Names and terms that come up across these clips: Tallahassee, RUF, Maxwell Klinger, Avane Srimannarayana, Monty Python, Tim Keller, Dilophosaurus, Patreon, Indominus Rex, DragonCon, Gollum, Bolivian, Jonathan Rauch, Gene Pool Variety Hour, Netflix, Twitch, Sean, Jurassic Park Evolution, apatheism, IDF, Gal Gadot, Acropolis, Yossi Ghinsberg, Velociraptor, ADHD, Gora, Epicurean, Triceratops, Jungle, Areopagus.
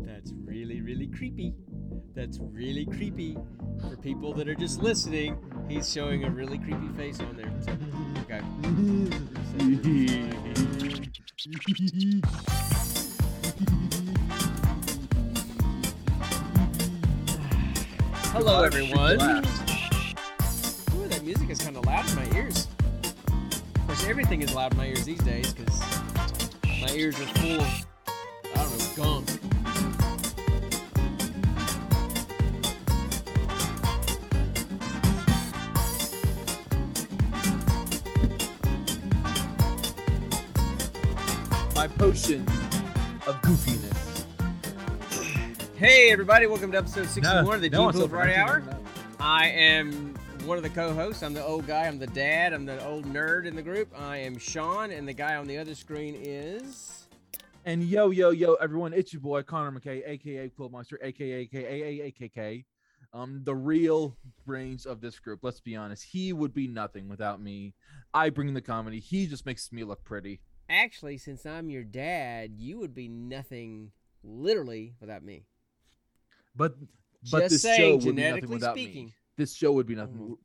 That's really, really creepy. That's really creepy. For people that are just listening, he's showing a really creepy face on there. So, okay. Hello, everyone. Ooh, that music is kind of loud in my ears. Of course, everything is loud in my ears these days because my ears are full of, I don't know, gunk. My potion of goofiness. Hey everybody, welcome to episode 61 of the Gene Pool Variety Hour. I am one of the co-hosts. I'm the old guy, I'm the dad, I'm the old nerd in the group. I am Sean, and the guy on the other screen is... And yo, everyone, it's your boy, Connor McKay, a.k.a. QuillMiester, a.k.a. The real brains of this group. Let's be honest, he would be nothing without me. I bring the comedy, he just makes me look pretty. Actually, since I'm your dad, you would be nothing literally without me. But this show would be nothing without me. This show would be nothing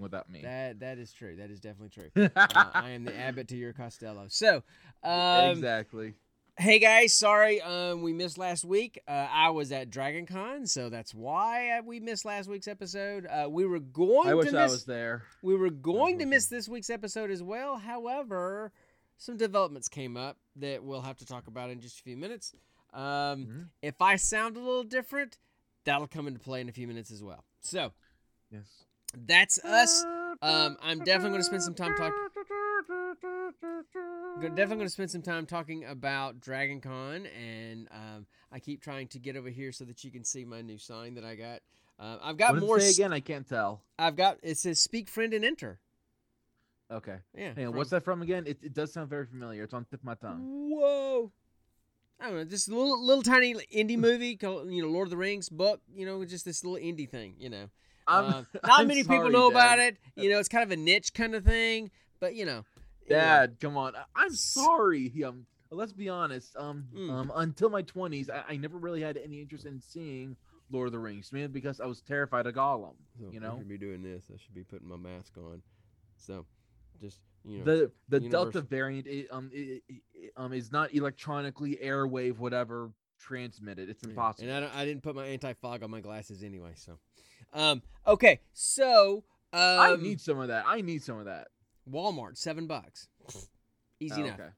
without me. That is true. That is definitely true. I am the Abbott to your Costello. So, exactly. Hey guys, sorry we missed last week. I was at DragonCon, so that's why we missed last week's episode. We were going to miss this week's episode as well. However, some developments came up that we'll have to talk about in just a few minutes. If I sound a little different, that'll come into play in a few minutes as well. So, yes, that's us. I'm definitely going to spend some time talking about DragonCon, and I keep trying to get over here so that you can see my new sign that I got. I've got more. Say again, I can't tell. It says "Speak, Friend, and Enter." Okay. Yeah. And what's that from again? It does sound very familiar. It's on the tip of my tongue. Whoa. I don't know. Just a little tiny indie movie called, Lord of the Rings book. Just this little indie thing. Not many people know about it. It's kind of a niche kind of thing. But Dad, come on. I'm sorry. Let's be honest. Until my 20s, I never really had any interest in seeing Lord of the Rings, man, because I was terrified of Gollum. I should be doing this. I should be putting my mask on. So. Just, the Delta variant is not electronically airwave whatever transmitted. It's impossible. And I didn't put my anti-fog on my glasses anyway. So, okay. So I need some of that. Walmart, $7. Easy enough. Okay.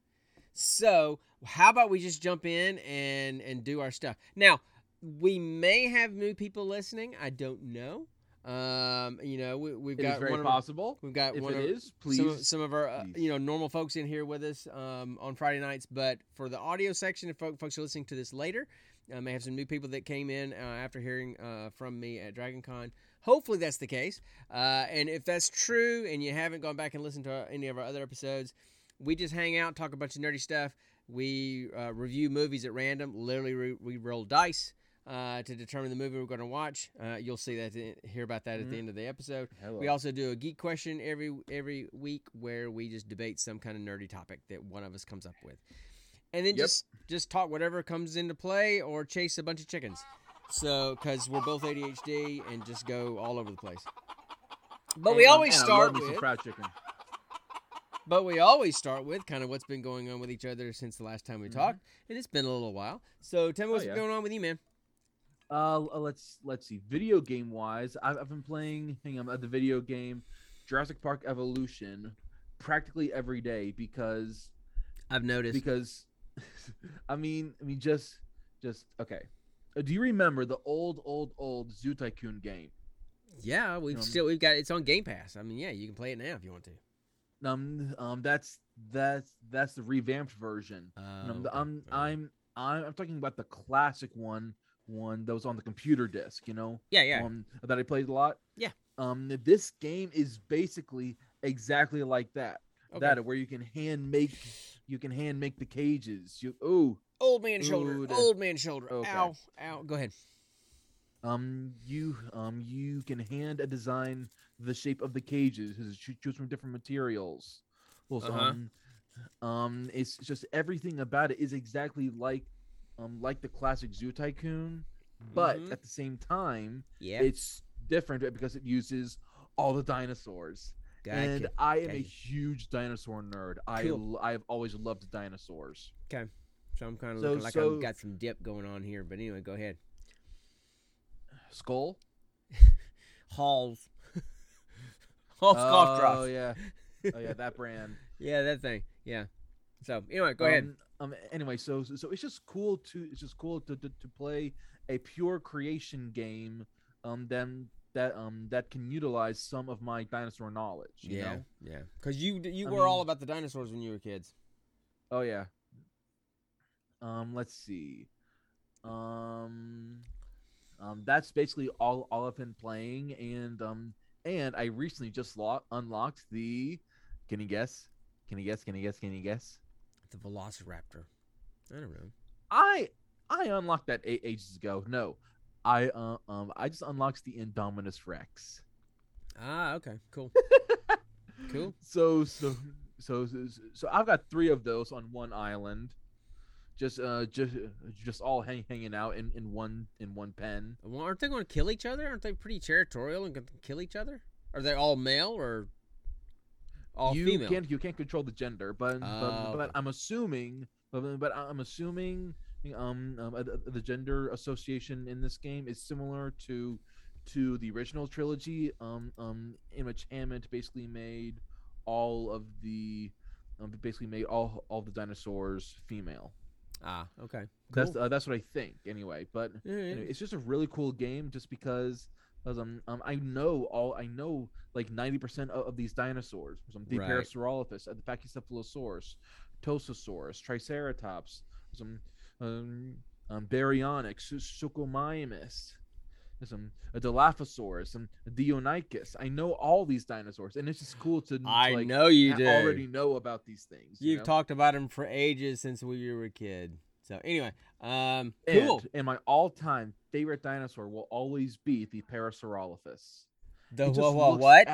So how about we just jump in and do our stuff? Now we may have new people listening. I don't know. We've got very possible. We've got some of our normal folks in here with us on Friday nights, but for the audio section, if folks are listening to this later, I may have some new people that came in after hearing from me at DragonCon. Hopefully that's the case, and if that's true, and you haven't gone back and listened to any of our other episodes, we just hang out, talk a bunch of nerdy stuff. We review movies at random. Literally, we roll dice. To determine the movie we're going to watch. You'll see that, hear about that at the end of the episode. Hello. We also do a geek question every week where we just debate some kind of nerdy topic that one of us comes up with. And then just talk whatever comes into play or chase a bunch of chickens. So, because we're both ADHD and just go all over the place. But we always start with kind of what's been going on with each other since the last time we talked. And it's been a little while. So tell me what's going on with you, man. Let's see. Video game wise, I've been playing the video game Jurassic Park Evolution practically every day because I've noticed. Because I mean, just okay. Do you remember the old Zoo Tycoon game? Yeah, we've got it's on Game Pass. You can play it now if you want to. That's the revamped version. I'm talking about the classic one that was on the computer disc, that I played a lot. Yeah. This game is basically exactly like that. Okay. That where you can hand make the cages. Old man shoulder. Okay. Ow. Go ahead. You can hand design the shape of the cages. Choose from different materials. It's just everything about it is exactly like like the classic Zoo Tycoon, but at the same time, it's different because it uses all the dinosaurs. And I am a huge dinosaur nerd. Cool. I have always loved dinosaurs. Okay. So I'm kind of looking like I've got some dip going on here. But anyway, go ahead. Skull? Halls. Halls cough drops. Oh, yeah. Oh, yeah, that brand. Yeah, that thing. Yeah. So, anyway, go ahead. Anyway, so it's just cool to play a pure creation game that can utilize some of my dinosaur knowledge. You know? Yeah. Because you were all about the dinosaurs when you were kids. Oh yeah. Let's see. That's basically all I've been playing, and I recently just unlocked the. Can you guess? Can you guess? Can you guess? Can you guess? The Velociraptor. I don't know. I unlocked that ages ago. No. I just unlocked the Indominus Rex. Ah, okay, cool, cool. So I've got 3 of those on one island, just all hanging out in one pen. Well, aren't they going to kill each other? Aren't they pretty territorial and going to kill each other? Are they all male or all female? You can't control the gender, but I'm assuming, the gender association in this game is similar to the original trilogy, in which Hammond basically made all the dinosaurs female. Ah, okay, cool. That's what I think anyway. But anyway, it's just a really cool game, just because I know like 90% of these dinosaurs. The Parasaurolophus, the Pachycephalosaurus, Torosaurus, Triceratops, Baryonyx, Suchomimus, a Dilophosaurus, Deinonychus. I know all these dinosaurs, and it's just cool to. Already know about these things. You've talked about them for ages since we were a kid. So anyway, cool. And my all-time favorite dinosaur will always be the Parasaurolophus. The what?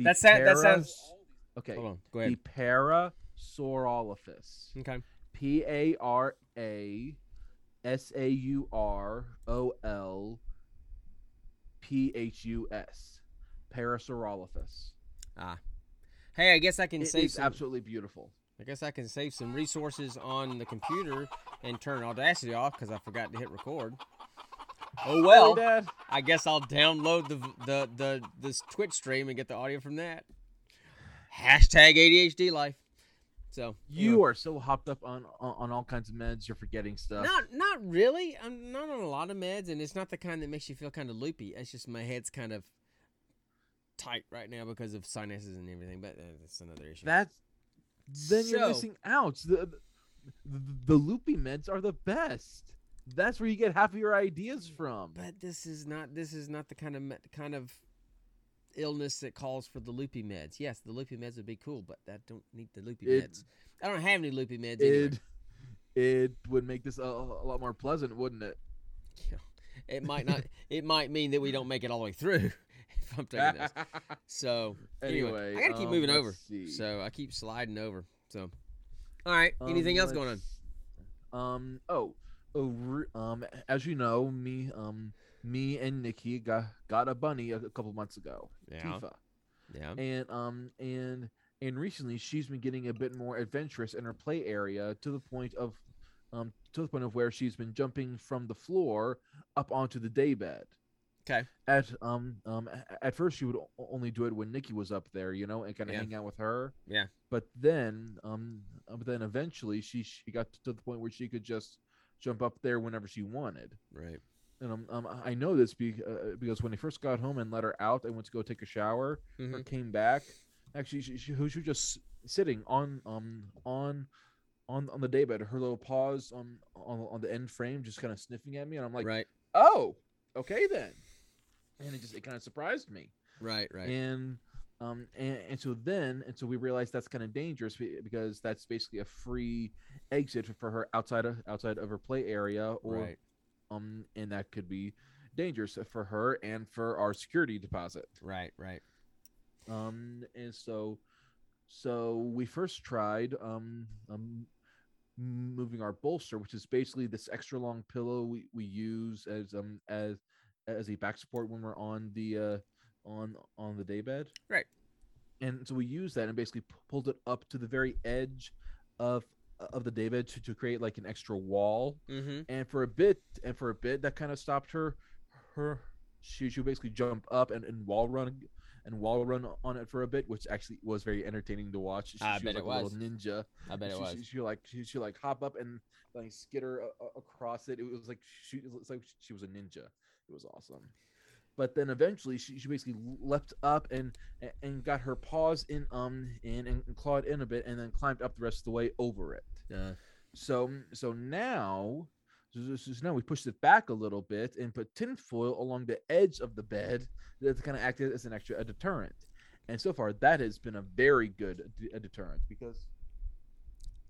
That sounds okay. Hold on, go ahead. The Parasaurolophus. Okay. Parasaurolophus. Parasaurolophus. Ah. Hey, I guess I can save some. It's absolutely beautiful. I guess I can save some resources on the computer and turn Audacity off because I forgot to hit record. Oh, well. Sorry, Dad. I guess I'll download this Twitch stream and get the audio from that. #ADHD life. So you are so hopped up on all kinds of meds, you're forgetting stuff. Not really. I'm not on a lot of meds, and it's not the kind that makes you feel kind of loopy. It's just my head's kind of tight right now because of sinuses and everything. But that's another issue. You're missing out. The loopy meds are the best. That's where you get half of your ideas from. But this is not the kind of illness that calls for the loopy meds. Yes, the loopy meds would be cool, but I don't need the loopy meds. I don't have any loopy meds anymore. It would make this a lot more pleasant, wouldn't it? Yeah. It might not. It might mean that we don't make it all the way through if I'm taking this. So anyway, I gotta keep moving over. See. So I keep sliding over. So all right. Anything else going on? As you know, me and Nikki got a bunny a couple months ago. Yeah. Tifa. Yeah. And recently she's been getting a bit more adventurous in her play area to the point of where she's been jumping from the floor up onto the daybed. Okay. At first she would only do it when Nikki was up there, and kind of hang out with her. Yeah. But then eventually she got to the point where she could just jump up there whenever she wanted. Right. And I know this because when I first got home and let her out, I went to go take a shower. Her came back. Actually, she was just sitting on the daybed. Her little paws on the end frame, just kind of sniffing at me, and I'm like, right. Oh, okay then. And it kind of surprised me. Right. And so we realized that's kind of dangerous because that's basically a free exit for her outside of her play area or. Right. And that could be dangerous for her and for our security deposit. Right. And so we first tried moving our bolster, which is basically this extra long pillow we use as a back support when we're on the on the daybed. Right. And so we used that and basically pulled it up to the very edge of the daybed to create like an extra wall. Mm-hmm. And for a bit that kind of stopped her. She would basically jump up and wall run on it for a bit, which actually was very entertaining to watch. She was like a little ninja. I bet it was. She hop up and like skitter across it. It was like she was a ninja. It was awesome. But then eventually she basically leapt up and got her paws in and clawed in a bit and then climbed up the rest of the way over it. Yeah. So now we pushed it back a little bit and put tinfoil along the edge of the bed that kind of acted as an extra deterrent. And so far that has been a very good deterrent because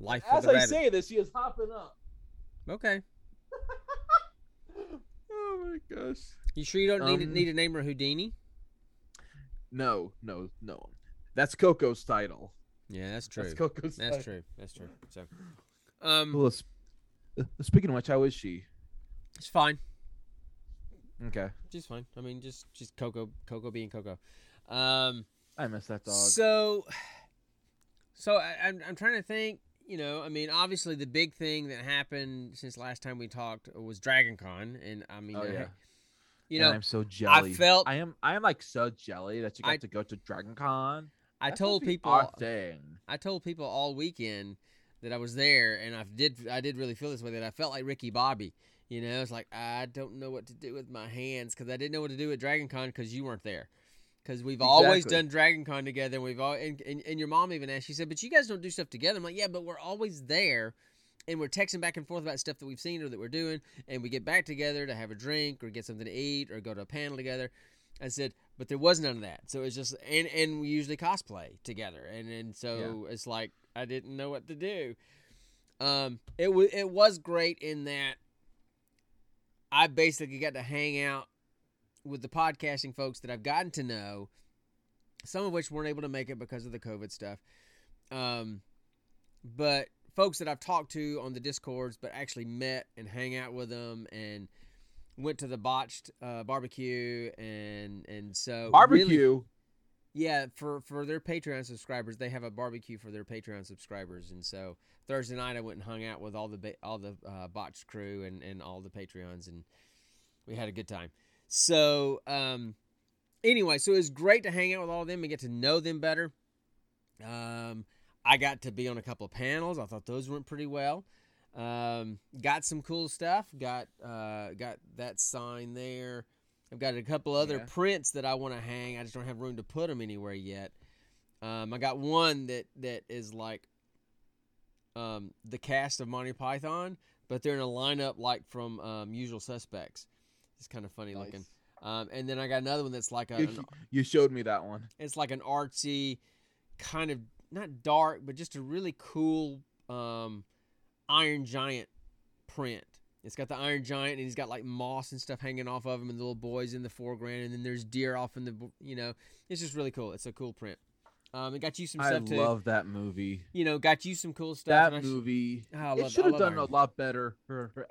life. As I say this, she is hopping up. Okay. Oh my gosh! You sure you don't need to name her Houdini? No. That's Coco's title. Yeah, that's true. That's Coco's title. So, well, speaking of which, how is she? It's fine. Okay. She's fine. I mean, just Coco being Coco. I miss that dog. So I'm trying to think. You know, I mean, obviously the big thing that happened since last time we talked was DragonCon, and I mean, you know, I'm so jelly. I am like so jelly that you got to go to DragonCon. I told people all weekend that I was there, and I did really feel this way, that I felt like Ricky Bobby. You know, it's like I don't know what to do with my hands because I didn't know what to do at DragonCon because you weren't there. Because we've always done DragonCon together, and and your mom even asked. She said, "But you guys don't do stuff together." I'm like, "Yeah, but we're always there, and we're texting back and forth about stuff that we've seen or that we're doing, and we get back together to have a drink or get something to eat or go to a panel together." I said, "But there was none of that, so it's just and we usually cosplay together, and so it's like I didn't know what to do." It was great in that I basically got to hang out with the podcasting folks that I've gotten to know, some of which weren't able to make it because of the COVID stuff. But folks that I've talked to on the Discords, but actually met and hang out with them and went to the botched barbecue. And so barbecue. Really, yeah. For their Patreon subscribers, they have a barbecue for their Patreon subscribers. And so Thursday night I went and hung out with all the botched crew and all the Patreons, and we had a good time. So, anyway, so it was great to hang out with all of them and get to know them better. I got to be on a couple of panels. I thought those went pretty well. Got some cool stuff. Got that sign there. I've got a couple other prints that I want to hang. I just don't have room to put them anywhere yet. I got one that is like the cast of Monty Python, but they're in a lineup like from Usual Suspects. It's kind of funny looking. And then I got another one that's like you showed me that one. It's like an artsy, kind of not dark, but just a really cool Iron Giant print. It's got the Iron Giant, and he's got like moss and stuff hanging off of him, and the little boy's in the foreground, and then there's deer off in the, you know. It's just really cool. It's a cool print. It got you some stuff too. I love that movie. You know, got you some cool stuff. That movie. It should have done a lot better for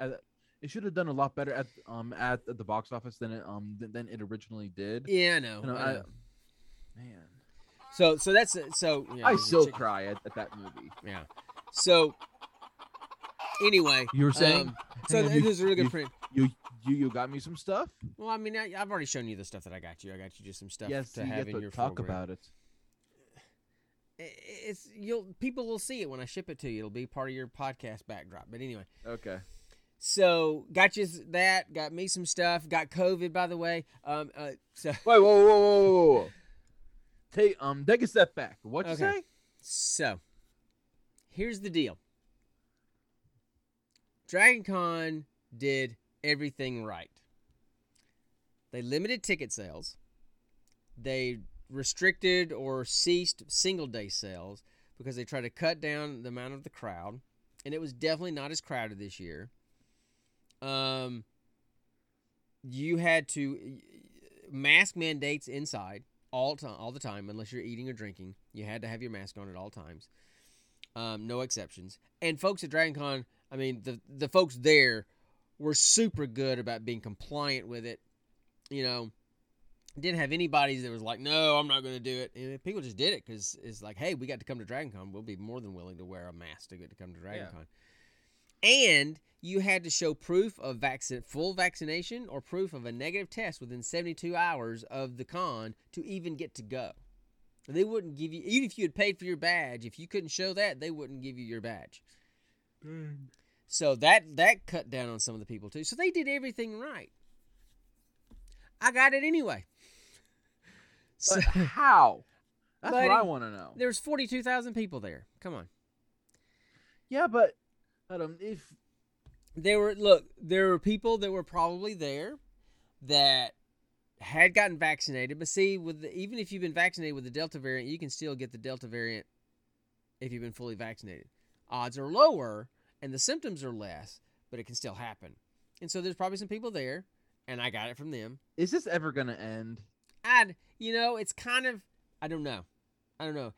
It should have done a lot better at the box office than it originally did. Yeah, I know. Man. So that's it. So yeah, I still cry at that movie. Yeah. So anyway, you were saying. So this is a really good print. You got me some stuff. Well, I mean, I've already shown you the stuff that I got you. I got you just some stuff to have in your talk program. About it. It's people will see it when I ship it to you. It'll be part of your podcast backdrop. But anyway. Okay. So, got you that, got me some stuff, got COVID, by the way. Wait, whoa. Take a step back. What'd you say? So, here's the deal. DragonCon did everything right. They limited ticket sales. They restricted or ceased single-day sales because they tried to cut down the amount of the crowd, and it was definitely not as crowded this year. You had to mask mandates inside all the time, unless you're eating or drinking. You had to have your mask on at all times. No exceptions. And folks at DragonCon, I mean, the folks there were super good about being compliant with it. You know, didn't have anybody that was like, no, I'm not going to do it. And people just did it because it's like, hey, we got to come to DragonCon. We'll be more than willing to wear a mask to get to come to DragonCon. Yeah. And you had to show proof of full vaccination or proof of a negative test within 72 hours of the con to even get to go. They wouldn't give you, even if you had paid for your badge, if you couldn't show that, they wouldn't give you your badge. Mm. So that cut down on some of the people too. So they did everything right. I got it anyway. But so, how? That's what I want to know. There's 42,000 people there. Come on. Yeah, but if there were people that were probably there that had gotten vaccinated, but see, even if you've been vaccinated with the Delta variant, you can still get the Delta variant if you've been fully vaccinated. Odds are lower, and the symptoms are less, but it can still happen. And so there's probably some people there, and I got it from them. Is this ever going to end? It's kind of, I don't know.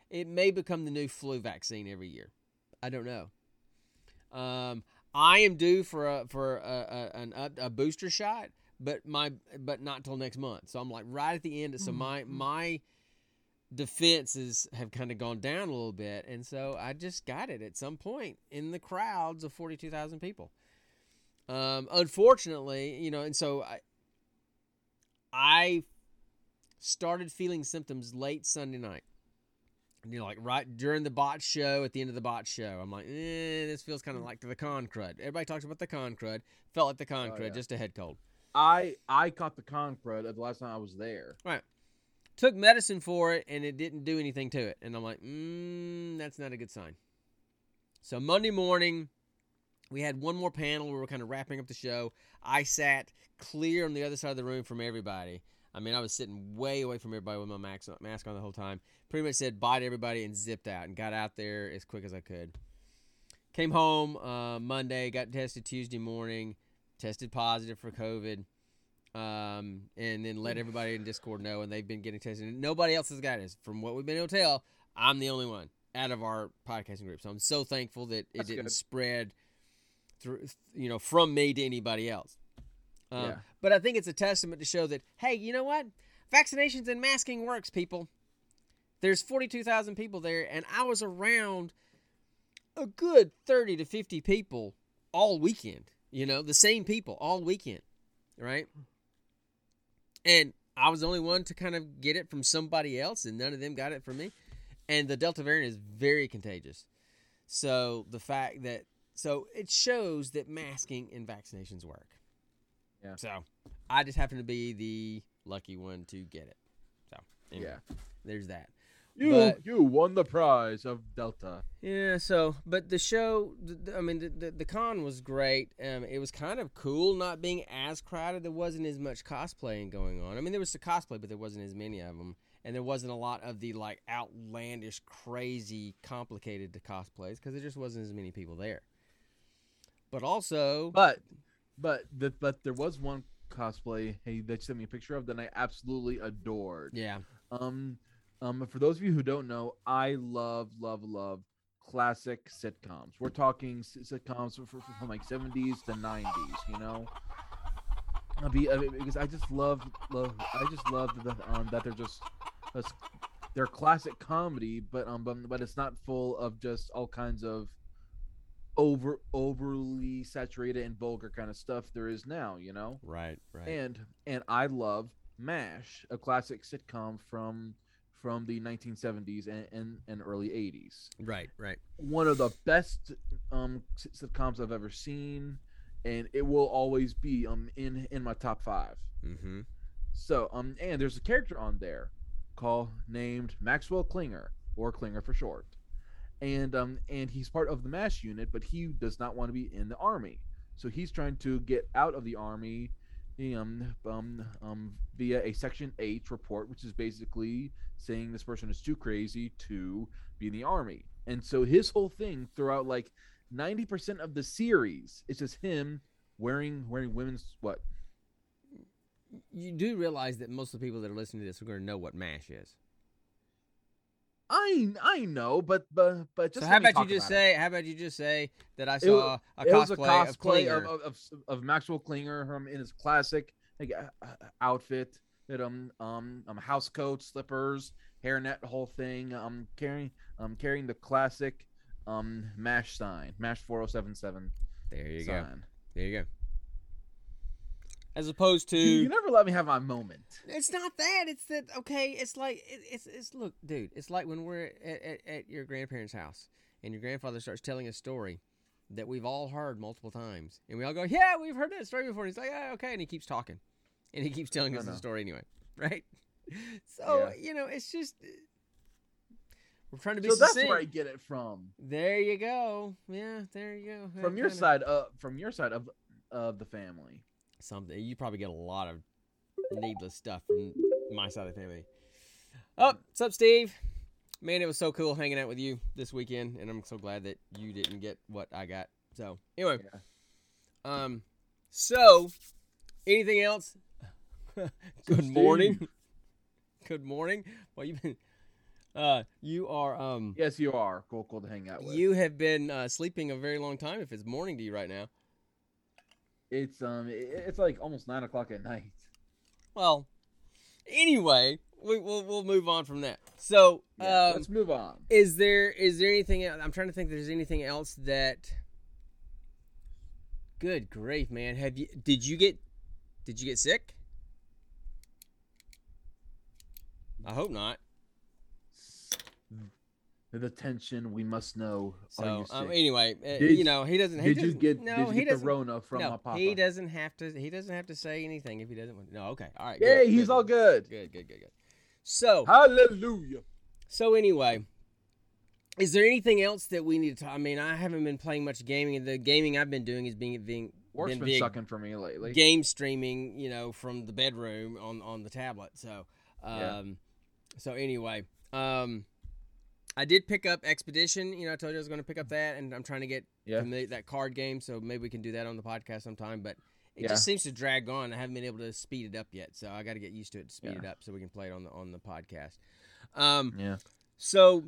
It may become the new flu vaccine every year. I don't know. I am due for a booster shot, but not till next month. So I'm like right at the end. So my defenses have kind of gone down a little bit. And so I just got it at some point in the crowds of 42,000 people. Unfortunately, and so I started feeling symptoms late Sunday night. Like right during the bot show, at the end of the bot show, I'm like, this feels kind of like the con crud. Everybody talks about the con crud. Felt like the con crud, yeah. Just a head cold. I caught the con crud the last time I was there. Right. Took medicine for it, and it didn't do anything to it. And I'm like, that's not a good sign. So Monday morning, we had one more panel where we were kind of wrapping up the show. I sat clear on the other side of the room from everybody. I mean, I was sitting way away from everybody with my mask on the whole time. Pretty much said bye to everybody and zipped out and got out there as quick as I could. Came home Monday, got tested Tuesday morning, tested positive for COVID, and then let everybody in Discord know, and they've been getting tested. And nobody else has got it. From what we've been able to tell, I'm the only one out of our podcasting group. So I'm so thankful that it didn't spread through, from me to anybody else. Yeah. But I think it's a testament to show that, hey, you know what? Vaccinations and masking works, people. There's 42,000 people there, and I was around a good 30 to 50 people all weekend. The same people all weekend, right? And I was the only one to kind of get it from somebody else, and none of them got it from me. And the Delta variant is very contagious. So it shows that masking and vaccinations work. Yeah. So I just happen to be the lucky one to get it. So anyway, yeah, there's that. You won the prize of Delta. Yeah. So, but the show, the con was great. It was kind of cool not being as crowded. There wasn't as much cosplaying going on. I mean, there was the cosplay, but there wasn't as many of them, and there wasn't a lot of the like outlandish, crazy, complicated cosplays because there just wasn't as many people there. But also, But there was one cosplay that you sent me a picture of that I absolutely adored. Yeah. For those of you who don't know, I love classic sitcoms. We're talking sitcoms from like 70s to 90s. Because I just love that they're just they're classic comedy, but it's not full of just all kinds of overly saturated and vulgar kind of stuff there is now, Right. And I love MASH, a classic sitcom from the 1970s and early 80s. Right. One of the best sitcoms I've ever seen, and it will always be in my top 5. Mm-hmm. So and there's a character on there named Maxwell Klinger, or Klinger for short. And he's part of the MASH unit, but he does not want to be in the army. So he's trying to get out of the army via a Section 8 report, which is basically saying this person is too crazy to be in the army. And so his whole thing throughout like 90% of the series is just him wearing women's what? You do realize that most of the people that are listening to this are going to know what MASH is. I know, but just so how about you just say that I saw a cosplay of Maxwell Klinger in his classic outfit, that house coat, slippers, hairnet, whole thing, carrying the classic MASH sign, MASH 4077. There you go. As opposed to, you never let me have my moment. It's not that. It's that. Okay. It's like it's look, dude. It's like when we're at your grandparents' house and your grandfather starts telling a story that we've all heard multiple times, and we all go, "Yeah, we've heard that story before." And he's like, "Oh, okay," and he keeps talking, and he keeps telling us the story anyway, right? So it's just we're trying to be. So succinct. That's where I get it from. There you go. Yeah, there you go. From your side, of the family. Something you probably get a lot of needless stuff from my side of the family. Oh, what's up, Steve? Man, it was so cool hanging out with you this weekend, and I'm so glad that you didn't get what I got. So anyway, so anything else? Good morning. Well, you've been, you are. Yes, you are. Cool to hang out with. You have been sleeping a very long time. If it's morning to you right now. It's like almost 9:00 at night. Well, anyway, we'll move on from that. So let's move on. Is there anything else? I'm trying to think. If there's anything else that? Good grief, man! Did you get sick? I hope not. The tension, we must know. So anyway, he doesn't. Did you get the Rona from my papa? He doesn't have to say anything if he doesn't want to. No, okay, all right. Yeah, he's all good. Good. So hallelujah. So anyway, is there anything else that we need to talk? I mean, I haven't been playing much gaming. The gaming I've been doing is being sucking for me lately. Game streaming, from the bedroom on the tablet. So so anyway, I did pick up Expedition. I told you I was going to pick up that, and I'm trying to get familiar with that card game, so maybe we can do that on the podcast sometime. But it just seems to drag on. I haven't been able to speed it up yet, so I got to get used to it to speed it up so we can play it on the podcast. So,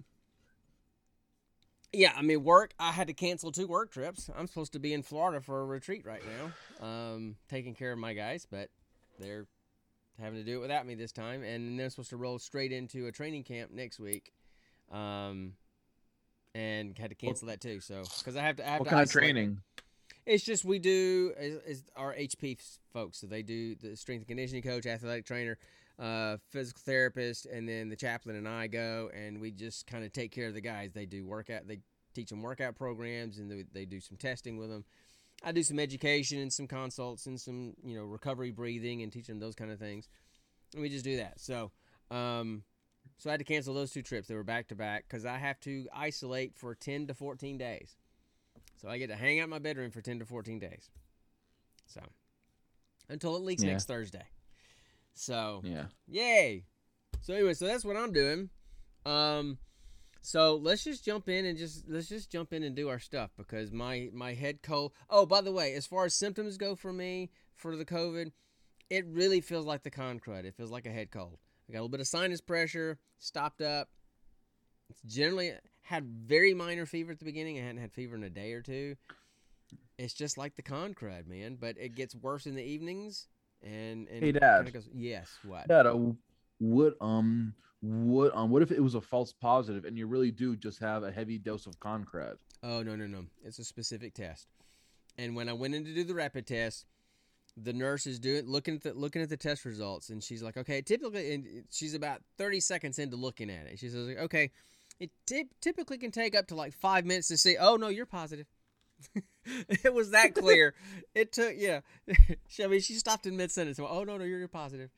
yeah, I mean, work. I had to cancel 2 work trips. I'm supposed to be in Florida for a retreat right now, taking care of my guys, but they're having to do it without me this time, and they're supposed to roll straight into a training camp next week. And had to cancel that too. So, because I have to. What kind of training? It's just we do is our HP folks. So they do the strength and conditioning coach, athletic trainer, physical therapist, and then the chaplain and I go and we just kind of take care of the guys. They do workout. They teach them workout programs and they do some testing with them. I do some education and some consults and some recovery breathing and teach them those kind of things. And we just do that. So, So I had to cancel those 2 trips. They were back-to-back because I have to isolate for 10 to 14 days. So I get to hang out in my bedroom for 10 to 14 days. So until at least next Thursday. So yay. So anyway, so that's what I'm doing. So let's just jump in and do our stuff because my head cold. Oh, by the way, as far as symptoms go for me for the COVID, it really feels like the con crud. It feels like a head cold. I got a little bit of sinus pressure, stopped up. It's generally had very minor fever at the beginning. I hadn't had fever in a day or two. It's just like the con crud, man. But it gets worse in the evenings. And hey, Dad. It goes, yes, what? Dad, what if it was a false positive and you really do just have a heavy dose of con crud? Oh, no. It's a specific test. And when I went in to do the rapid test, the nurse is looking at the test results, and she's like, okay, typically, and she's about 30 seconds into looking at it. She says, okay, it typically can take up to like 5 minutes to see, oh, no, you're positive. It was that clear. It took, she stopped in mid-sentence. Went, oh, no, you're positive.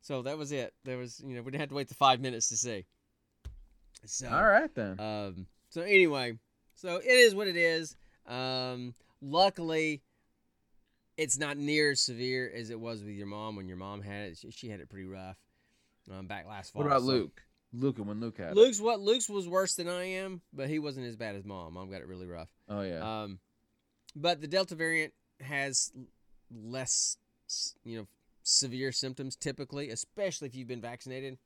So that was it. There was, we didn't have to wait the 5 minutes to see. So, all right, then. So anyway, so it is what it is. Luckily, it's not near as severe as it was with your mom when your mom had it. She had it pretty rough back last fall. What about Luke? Luke's was worse than I am, but he wasn't as bad as Mom. Mom got it really rough. Oh, yeah. But the Delta variant has less, severe symptoms typically, especially if you've been vaccinated,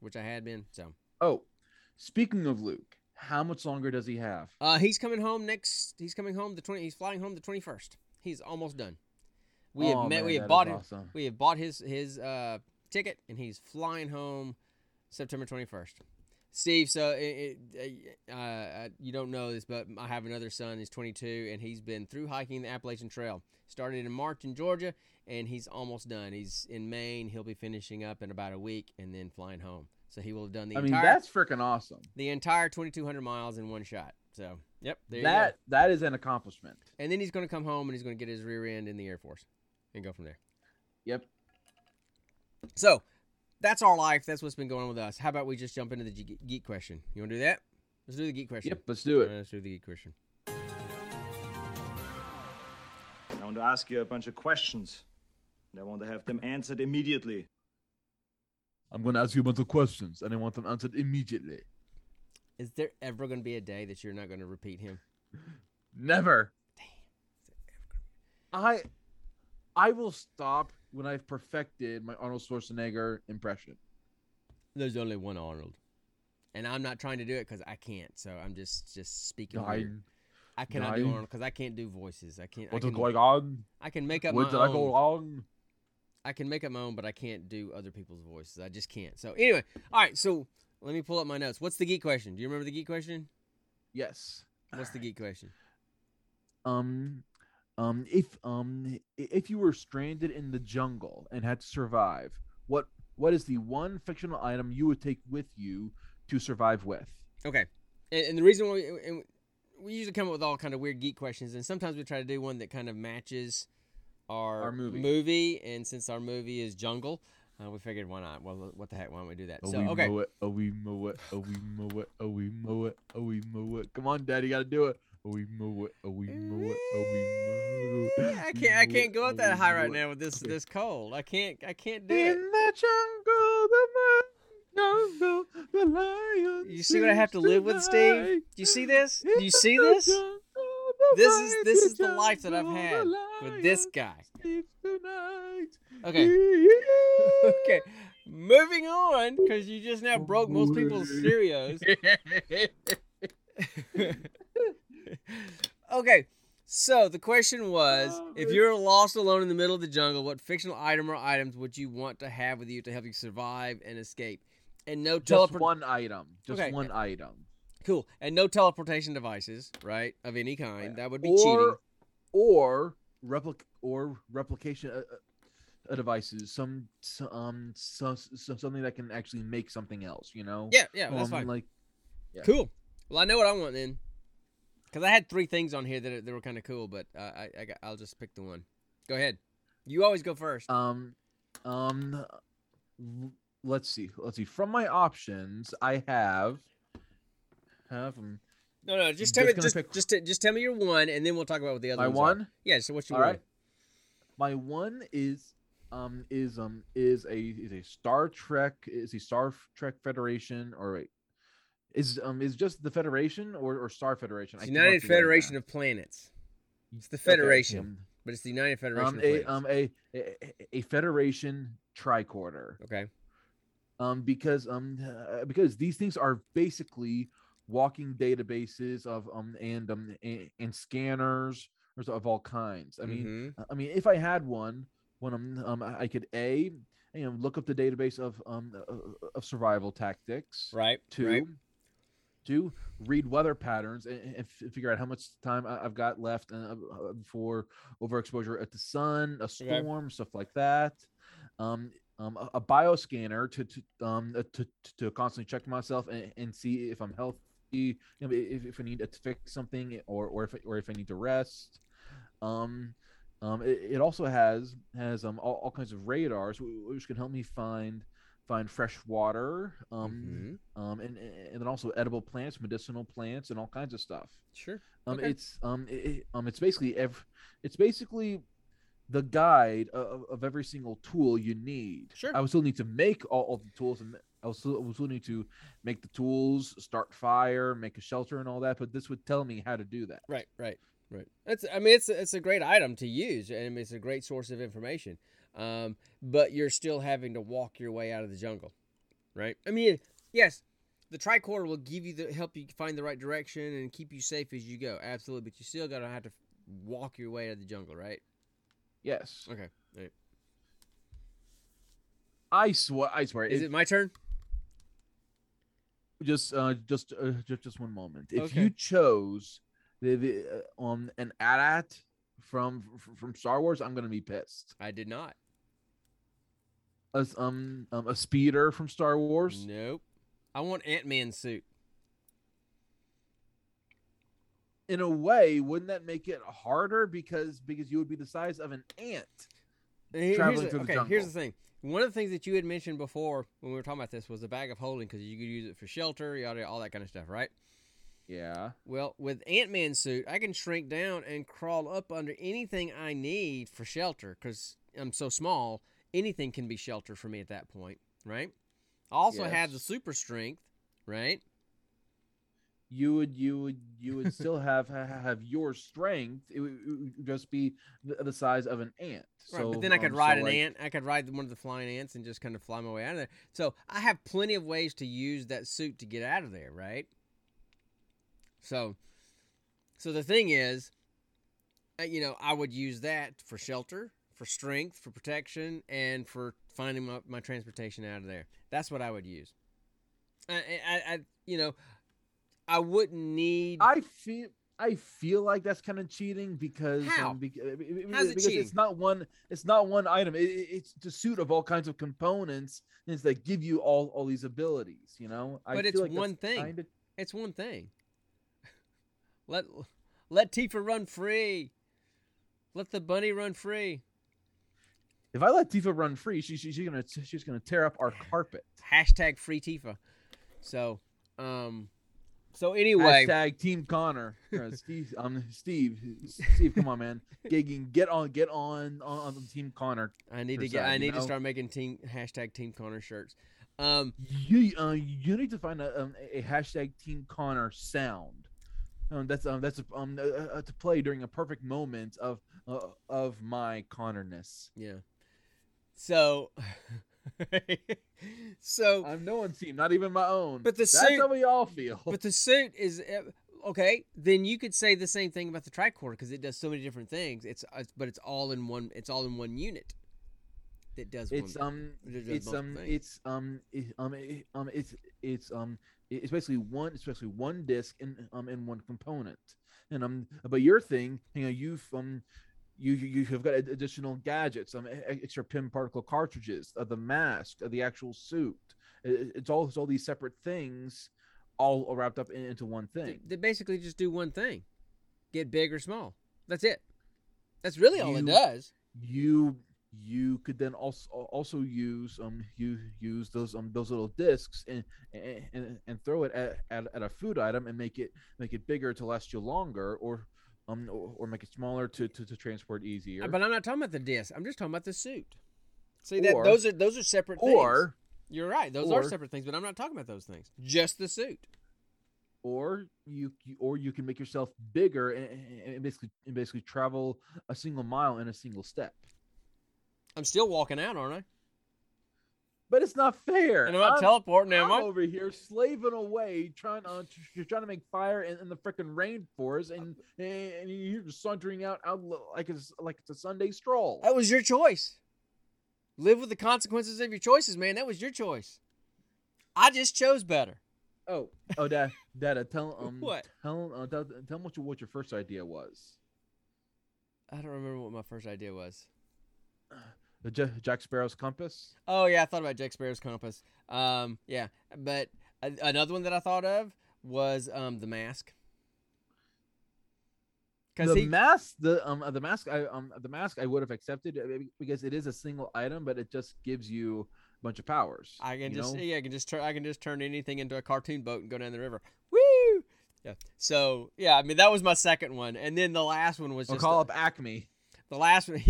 which I had been. So. Oh, Speaking of Luke, how much longer does he have? He's coming home next. He's coming home the 20th. He's flying home the 21st. He's almost done. We have bought his ticket, and he's flying home September 21st. Steve, so you don't know this, but I have another son. He's 22, and he's been through hiking the Appalachian Trail. Started in March in Georgia, and he's almost done. He's in Maine. He'll be finishing up in about a week and then flying home. So he will have done the that's freaking awesome. The entire 2,200 miles in one shot. So, yep, that is an accomplishment. And then he's going to come home, and he's going to get his rear end in the Air Force and go from there. Yep. So, that's our life. That's what's been going on with us. How about we just jump into the geek question? You want to do that? Let's do the geek question. Yep, let's do it. Let's do the geek question. I want to ask you a bunch of questions, and I want to have them answered immediately. I'm going to ask you a bunch of questions, and I want them answered immediately. Is there ever going to be a day that you're not going to repeat him? Never. Damn. I will stop when I've perfected my Arnold Schwarzenegger impression. There's only one Arnold. And I'm not trying to do it because I can't. So I'm just speaking weird. I cannot do Arnold because I can't do voices. I can't. What's going on? I can make up my own. Where did I go wrong? I can make up my own, but I can't do other people's voices. I just can't. So anyway, all right. So let me pull up my notes. What's the geek question? Do you remember the geek question? Yes. What's the geek question? If you were stranded in the jungle and had to survive, what is the one fictional item you would take with you to survive with? Okay, and the reason why we usually come up with all kind of weird geek questions, and sometimes we try to do one that kind of matches our movie. And since our movie is Jungle, we figured why not? Well, what the heck? Why don't we do that? We mow it. Come on, Daddy, gotta do it. Oh, we mow it. I can't go up that high right now with this cold. I can't do it. In the jungle, the lion. You see what I have to live with, Steve? Do you see this? Do you see this? This is the life that I've had with this guy. Okay. Moving on, because you just now broke most people's stereos. Okay, so the question was, if you're lost alone in the middle of the jungle, what fictional item or items would you want to have with you to help you survive and escape? And no teleportation. Just one item. Cool. And no teleportation devices, right, of any kind. Yeah. That would be cheating. Or replication devices. Something that can actually make something else, you know? Yeah, that's fine. Yeah. Cool. Well, I know what I want then. Because I had three things on here that were kind of cool, but I'll just pick the one. Go ahead. You always go first. Let's see. From my options, I have. No. Just tell me. Just tell me your one, and then we'll talk about what the other. My ones one. Are. Yeah. So what's your one? All right. My one is a Star Trek Federation. All right. Is just the Federation or Star Federation? It's the United Federation of Planets. It's the Federation, but it's the United Federation of Planets. A Federation tricorder. Okay. Because these things are basically walking databases of and scanners of all kinds. I mean, if I had one, I could look up the database of survival tactics. Right. To read weather patterns and figure out how much time I've got left for overexposure at the sun, a storm, stuff like that. A bioscanner to constantly check myself and see if I'm healthy, if I need to fix something or if I need to rest. It also has all kinds of radars which can help me find fresh water, and then also edible plants, medicinal plants, and all kinds of stuff. Sure. Okay. It's basically the guide of every single tool you need. Sure. I would still need to make all the tools, and I would still need to make the tools, start fire, make a shelter, and all that. But this would tell me how to do that. Right. It's a great item to use, and it's a great source of information. But you're still having to walk your way out of the jungle, right? I mean, yes, the tricorder will give you the help you find the right direction and keep you safe as you go. Absolutely, but you still gotta have to walk your way out of the jungle, right? Yes. Okay. All right. I swear. Is it my turn? Just one moment. Okay. If you chose an AT-AT from Star Wars, I'm gonna be pissed. I did not. A speeder from Star Wars. Nope. I want Ant-Man's suit. In a way, wouldn't that make it harder because you would be the size of an ant traveling through the jungle? Here's the thing. One of the things that you had mentioned before when we were talking about this was the bag of holding, because you could use it for shelter, yada, all that kind of stuff, right? Yeah. Well, with Ant-Man's suit, I can shrink down and crawl up under anything I need for shelter, because I'm so small, anything can be shelter for me at that point, right? I also have the super strength, right? You would still have your strength. It would just be the size of an ant. Right, so, but then I could ride ant. I could ride one of the flying ants and just kind of fly my way out of there. So I have plenty of ways to use that suit to get out of there, right? So the thing is, I would use that for shelter, for strength, for protection, and for finding my transportation out of there. That's what I would use. I wouldn't need. I feel like that's kind of cheating because how? Because cheating? It's not one item. It's the suit of all kinds of components that give you all these abilities. It's one thing. Let Tifa run free. Let the bunny run free. If I let Tifa run free, she's gonna tear up our carpet. Hashtag free Tifa. So anyway, hashtag Team Connor. Steve, come on, man. Get on Team Connor. I need to start making hashtag Team Connor shirts. You need to find a hashtag Team Connor sound. That's to play during a perfect moment of my Connor-ness. Yeah. So I'm no one's team, not even my own. But that's how we all feel. But the suit is okay. Then you could say the same thing about the tricorder because it does so many different things. But it's all in one. It's all in one unit. That does. It's basically one. It's basically one disc in one component. But your thing, you have got additional gadgets, extra pin particle cartridges, the mask, the actual suit. It's all these separate things, all wrapped up into one thing. They basically just do one thing: get big or small. That's it. That's really all it does. You could then also use those little discs and throw it at a food item and make it bigger to last you longer, or make it smaller to transport easier. But I'm not talking about the disc. I'm just talking about the suit. See, those are separate things. Or you're right. Those are separate things, but I'm not talking about those things. Just the suit. Or you can make yourself bigger and basically travel a single mile in a single step. I'm still walking out, aren't I? But it's not fair. And I'm teleporting. I'm over here slaving away, trying to make fire in the frickin' rainforest, and you're just sauntering out like it's a Sunday stroll. That was your choice. Live with the consequences of your choices, man. That was your choice. I just chose better. Oh, Dada, tell them what your first idea was. I don't remember what my first idea was. The Jack Sparrow's compass. Oh yeah, I thought about Jack Sparrow's compass. But another one that I thought of was the mask. The mask I would have accepted because it is a single item, but it just gives you a bunch of powers. I can just turn anything into a cartoon boat and go down the river. Woo! Yeah. So yeah, I mean that was my second one, and then the last one was just call up Acme. The last one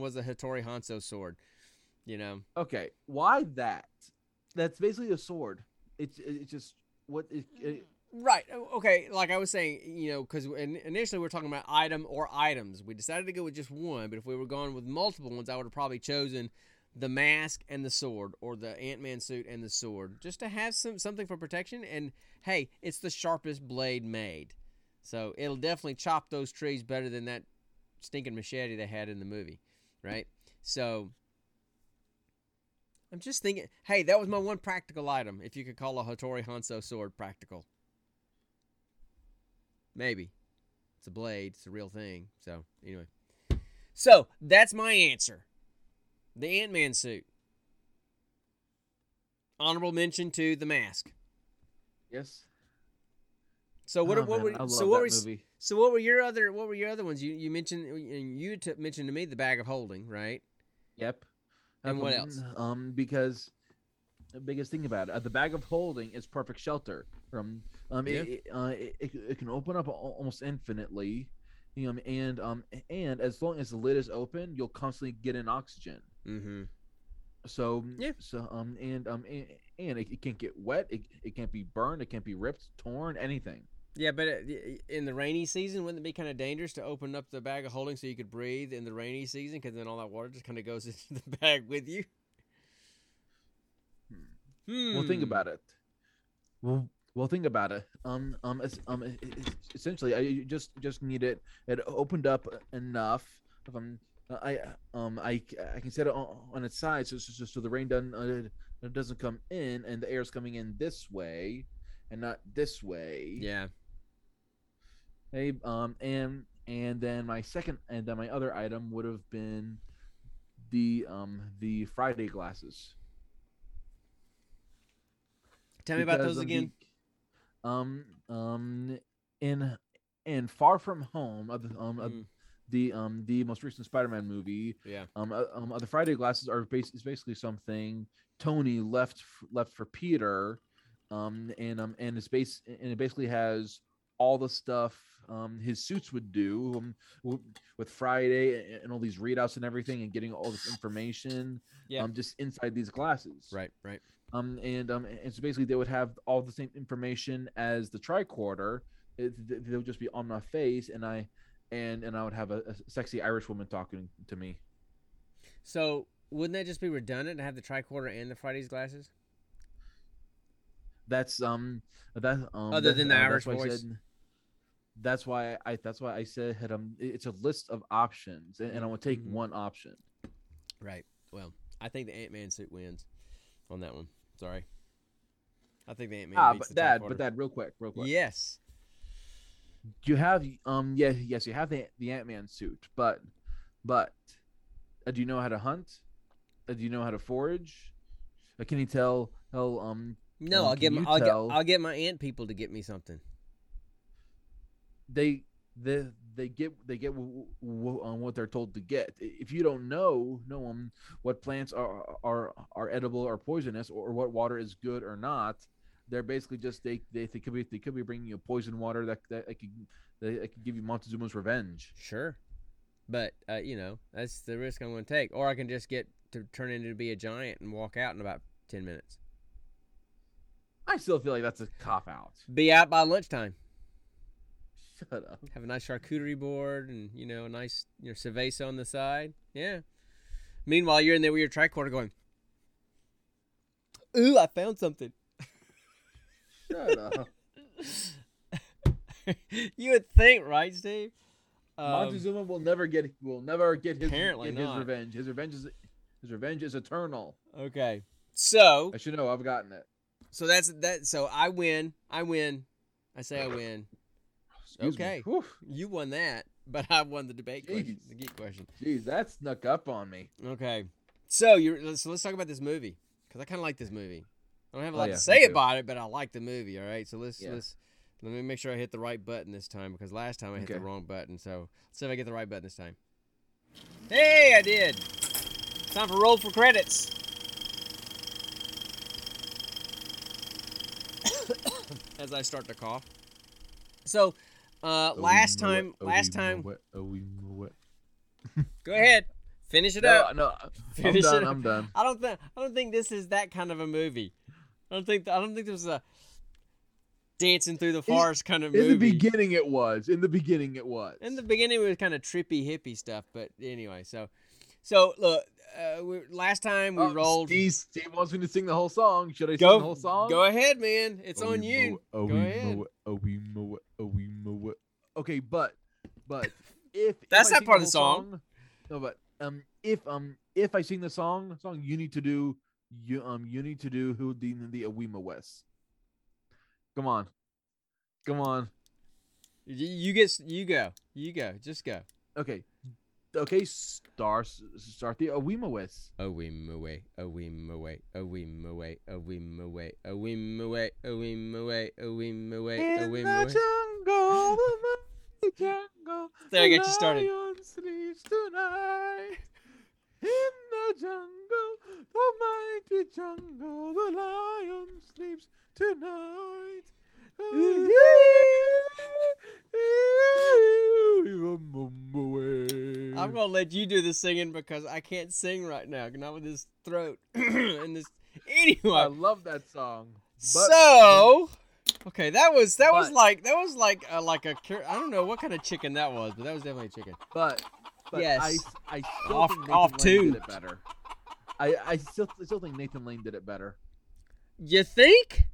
was a Hattori Hanzo sword, Okay, why that? That's basically a sword. It's just what. Right. Okay. Like I was saying, because initially we were talking about item or items. We decided to go with just one, but if we were going with multiple ones, I would have probably chosen the mask and the sword, or the Ant-Man suit and the sword, just to have something for protection. And hey, it's the sharpest blade made, so it'll definitely chop those trees better than that stinking machete they had in the movie, right? So I'm just thinking, hey, that was my one practical item, if you could call a Hattori Hanzo sword practical. Maybe. It's a blade. It's a real thing. So, anyway. So, that's my answer. The Ant-Man suit. Honorable mention to the mask. Yes. So what? What were your other ones? You mentioned, and you mentioned to me the bag of holding, right? Yep. And what else? Because the biggest thing about it, the bag of holding is perfect shelter from. It can open up almost infinitely, and as long as the lid is open, you'll constantly get in oxygen. Mm-hmm. So yeah. So and it can't get wet. It can't be burned. It can't be ripped, torn, anything. Yeah, but in the rainy season, wouldn't it be kind of dangerous to open up the bag of holding so you could breathe in the rainy season? Because then all that water just kind of goes into the bag with you. Well, think about it. Well, think about it. Essentially, I just need it. It opened up enough. I can set it on its side, so the rain doesn't come in, and the air's coming in this way, and not this way. Yeah. Hey, and then my other item would have been the Friday glasses. Tell me about those again. In Far From Home, the most recent Spider-Man movie. Yeah. The Friday glasses is basically something Tony left for Peter. And it's it basically has all the stuff his suits would do with Friday and all these readouts and everything, and getting all this information. Yeah. Just inside these glasses. Right. And so basically they would have all the same information as the tricorder. They would just be on my face, and I would have a sexy Irish woman talking to me. So wouldn't that just be redundant to have the tricorder and the Friday's glasses? That's other than the Irish voice. That's why I said it's a list of options, and I want to take one option. Right. Well, I think the Ant-Man suit wins on that one. Sorry. I think the Ant-Man beats the Tricorder. But Dad, real quick. Yes. You have you have the Ant-Man suit, but do you know how to hunt? Do you know how to forage? Can you tell? No, I'll get my ant people to get me something. They get what they're told to get. If you don't know what plants are edible or poisonous, or what water is good or not, they're basically just they could be bringing you poison water that could give you Montezuma's revenge. Sure, but that's the risk I'm going to take. Or I can just get to turn into be a giant and walk out in about 10 minutes. I still feel like that's a cop-out. Be out by lunchtime. Shut up. Have a nice charcuterie board and, a nice cerveza on the side. Yeah. Meanwhile, you're in there with your tricorder going, ooh, I found something. Shut up. You would think, right, Steve? Montezuma will never get his revenge. His revenge is eternal. Okay. So I should know. I've gotten it. So that's that. So I win. I say I win. Okay. You won that, but I won the debate question, the geek question. Jeez, that snuck up on me. Okay. So let's talk about this movie, because I kind of like this movie. I don't have a lot to say about it, but I like the movie. All right. So let me make sure I hit the right button this time, because last time I hit the wrong button. So let's see if I get the right button this time. Hey, I did. Time for roll for credits. As I start to cough. So, last time, go ahead, finish it up. No, I'm done. I don't think this is that kind of a movie. I don't think this is a dancing through the forest kind of movie. In the beginning, it was kind of trippy hippie stuff. But anyway, so, So look, last time we rolled. Steve wants me to sing the whole song. Should I sing the whole song? Go ahead, man. It's on you. Go ahead. Okay, but if that's not part of the song. No, but if I sing the song, you need to do who the Awima West. Come on. You go. Just go. Okay. Start the Awimawes. Awimaway. In the jungle, the jungle. There, I got you started. Lion sleeps tonight. In the jungle, the mighty jungle, the lion sleeps tonight. I'm gonna let you do the singing because I can't sing right now. Not with this throat and this. Anyway, I love that song. I don't know what kind of chicken that was, but that was definitely a chicken. But yes, I still think Nathan Lane did it better. I still think Nathan Lane did it better. You think?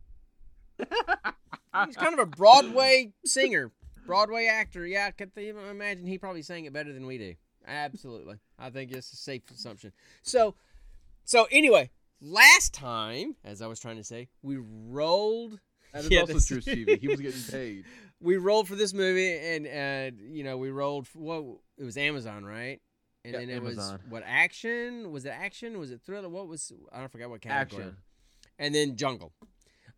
He's kind of a Broadway singer, Broadway actor. Yeah, I could imagine he probably sang it better than we do. Absolutely. I think it's a safe assumption. So anyway, last time, as I was trying to say, we rolled. That is also true, Stevie. He was getting paid. We rolled for this movie, and we rolled for, it was Amazon, right? And then Amazon. It was, what, action? Was it action? Was it thriller? I forgot what category. Action. And then Jungle.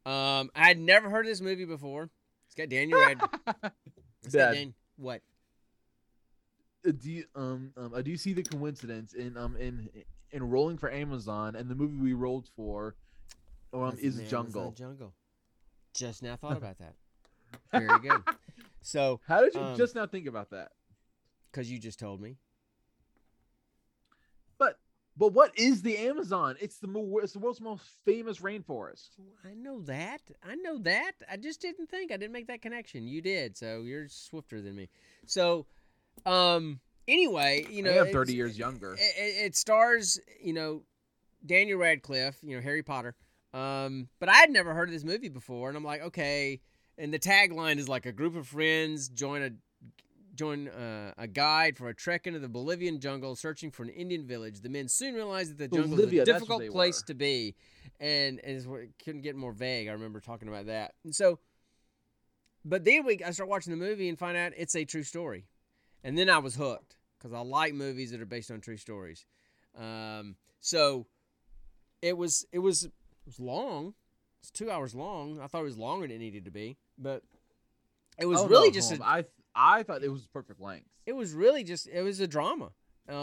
I had never heard of this movie before. It's got Daniel Radcliffe. What? I do see the coincidence in rolling for Amazon, and the movie we rolled for is Jungle. Jungle. Just now thought about that. Very good. So how did you just now think about that? Because you just told me. But what is the Amazon? It's the world's most famous rainforest. I know that. I just didn't think. I didn't make that connection. You did, so you're swifter than me. So, anyway, I am 30 years younger. It stars, Daniel Radcliffe, Harry Potter. But I had never heard of this movie before, and I'm like, okay. And the tagline is like a group of friends join a guide for a trek into the Bolivian jungle, searching for an Indian village. The men soon realized that the jungle is a difficult place to be, and it couldn't get more vague. I remember talking about that. And so, but then I start watching the movie and find out it's a true story, and then I was hooked because I like movies that are based on true stories. So it was long. It's 2 hours long. I thought it was longer than it needed to be, but it was I thought it was perfect length. It was really it was a drama. And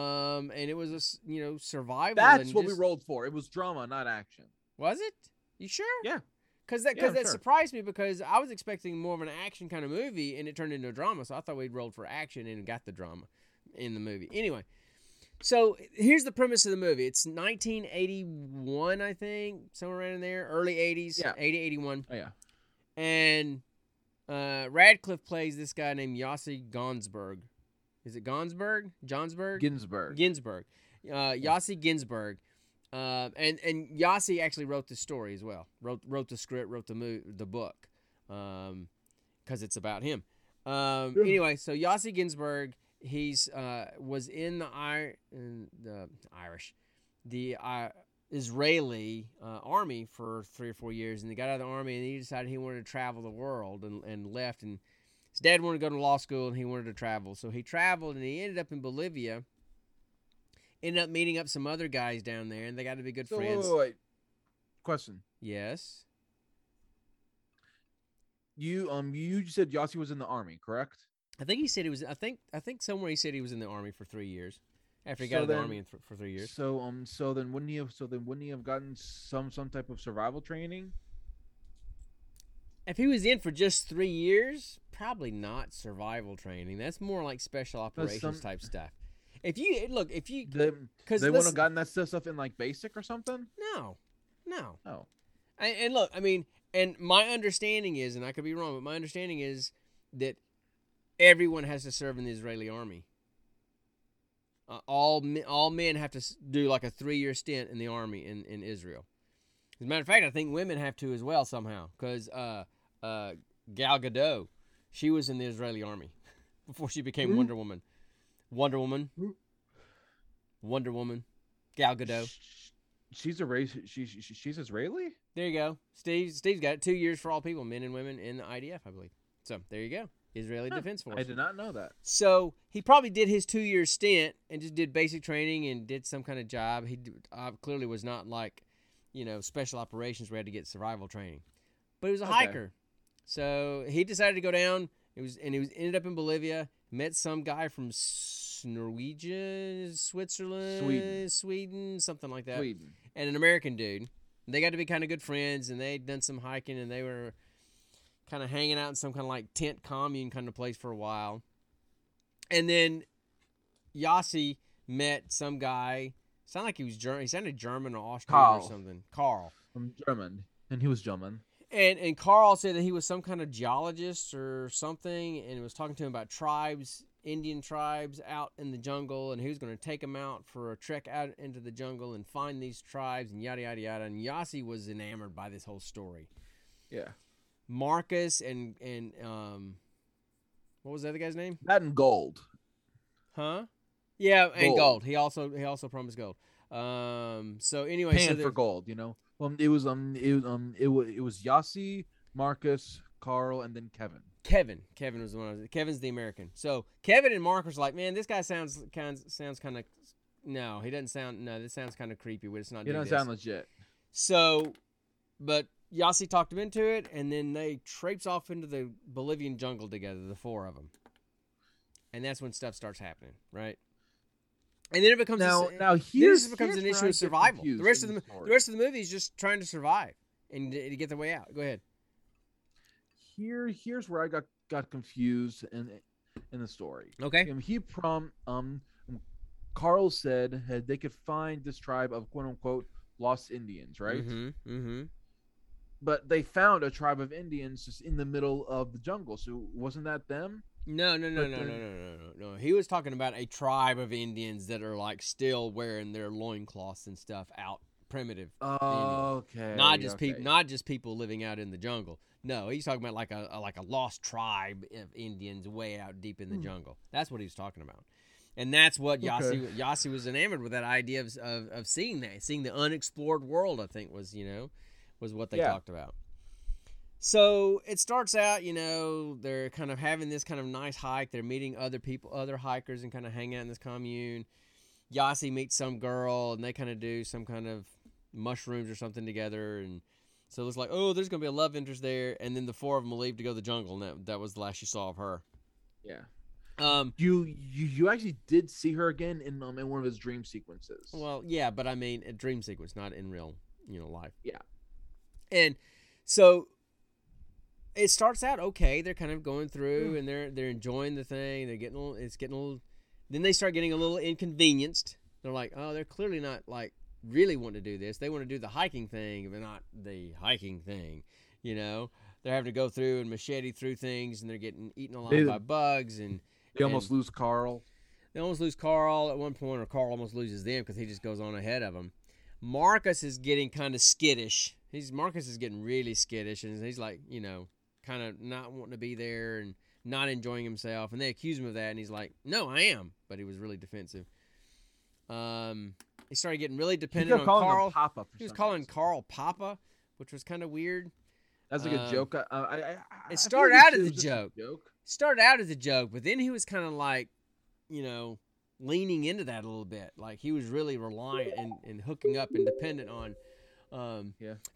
it was a, survival. That's what we rolled for. It was drama, not action. Was it? You sure? Yeah. Because that surprised me because I was expecting more of an action kind of movie and it turned into a drama. So I thought we'd rolled for action and got the drama in the movie. Anyway, so here's the premise of the movie. It's 1981, I think, somewhere around in there, early 80s, yeah. 80, 81. Oh, yeah. And... Radcliffe plays this guy named Yossi Ghinsberg. Is it Gonsberg? Johnsberg? Ghinsberg. Yossi Ghinsberg. And Yossi actually wrote the story as well. Wrote the script, wrote the book. Because it's about him. Anyway, so Yossi Ghinsberg, he's was in the Israeli army for 3 or 4 years, and he got out of the army, and he decided he wanted to travel the world and left. And his dad wanted to go to law school, and he wanted to travel. So he traveled, and he ended up in Bolivia, ended up meeting up some other guys down there, and they got to be good friends. Wait. Question. Yes? You said Yossi was in the army, correct? I think he said he was – I think somewhere he said he was in the army for 3 years. After he got in the army for 3 years. So then wouldn't he have gotten some type of survival training? If he was in for just 3 years, probably not survival training. That's more like special operations type stuff. They wouldn't have gotten that stuff in like basic or something. No. Oh. And my understanding is, and I could be wrong, but my understanding is that everyone has to serve in the Israeli army. All men have to do like a 3-year stint in the army in Israel. As a matter of fact, I think women have to as well somehow, because Gal Gadot, she was in the Israeli army before she became Wonder Woman. Gal Gadot. She's Israeli? There you go. Steve's got it. 2 years for all people, men and women in the IDF, I believe. So there you go. Israeli Defense Force. I did not know that. So he probably did his 2-year stint and just did basic training and did some kind of job. He clearly was not like, you know, special operations where he had to get survival training. But he was a hiker. So he decided to go down. Ended up in Bolivia. Met some guy from Norwegian, Switzerland, Sweden, something like that. And an American dude. And they got to be kind of good friends, and they'd done some hiking, and they were kind of hanging out in some kind of like tent commune kind of place for a while. And then Yossi met some guy. Sounded like he was German. He sounded German or Austrian or something. Carl. From German. And he was German. And Carl said that he was some kind of geologist or something, and was talking to him about tribes, Indian tribes out in the jungle, and he was going to take him out for a trek out into the jungle and find these tribes and yada, yada, yada. And Yossi was enamored by this whole story. Yeah. Marcus and what was the other guy's name? That and Gold. Huh? Yeah, and Gold. He also promised Gold. So anyway, for Gold, you know. It was Yossi, Marcus, Carl, and then Kevin. Kevin was the one. Kevin's the American. So Kevin and Marcus are like, man, this guy sounds kind of. No, he doesn't sound. No, this sounds kind of creepy. It's not. He doesn't sound legit. So, but Yossi talked him into it, and then they traipse off into the Bolivian jungle together, the four of them. And that's when stuff starts happening, right? And then it becomes an issue of survival. The rest of the movie is just trying to survive and to get the way out. Go ahead. Here's where I got confused in the story. Okay. Carl said they could find this tribe of quote unquote lost Indians, right? Mm-hmm. But they found a tribe of Indians just in the middle of the jungle. So wasn't that them? No. He was talking about a tribe of Indians that are like still wearing their loincloths and stuff out primitive. Oh, okay. Not just people living out in the jungle. No, he's talking about like a lost tribe of Indians way out deep in the jungle. That's what he was talking about. And that's what Yossi was enamored with, that idea of seeing the unexplored world, I think was what they talked about. So it starts out, you know, they're kind of having this kind of nice hike. They're meeting other people, other hikers, and kind of hang out in this commune. Yossi meets some girl, and they kind of do some kind of mushrooms or something together. And so it's like, oh, there's going to be a love interest there. And then the four of them will leave to go to the jungle, and that was the last you saw of her. Yeah. You actually did see her again in one of his dream sequences. Well, yeah, but I mean a dream sequence, not in real, life. Yeah. And so it starts out okay. They're kind of going through, and they're enjoying the thing. They're getting a little. Then they start getting a little inconvenienced. They're like, oh, they're clearly not like really want to do this. They want to do the hiking thing, but not the hiking thing. You know, they're having to go through and machete through things, and they're getting eaten alive by bugs, and they almost lose Carl. They almost lose Carl at one point, or Carl almost loses them because he just goes on ahead of them. Marcus is getting kind of skittish. Marcus is getting really skittish, and he's like, kind of not wanting to be there and not enjoying himself. And they accuse him of that, and he's like, no, I am. But he was really defensive. He started getting really dependent on Carl. Papa, he was calling Carl Papa, which was kind of weird. That's like a joke. It started out as a joke. But then he was kind of like, leaning into that a little bit. Like he was really reliant and hooking up and dependent on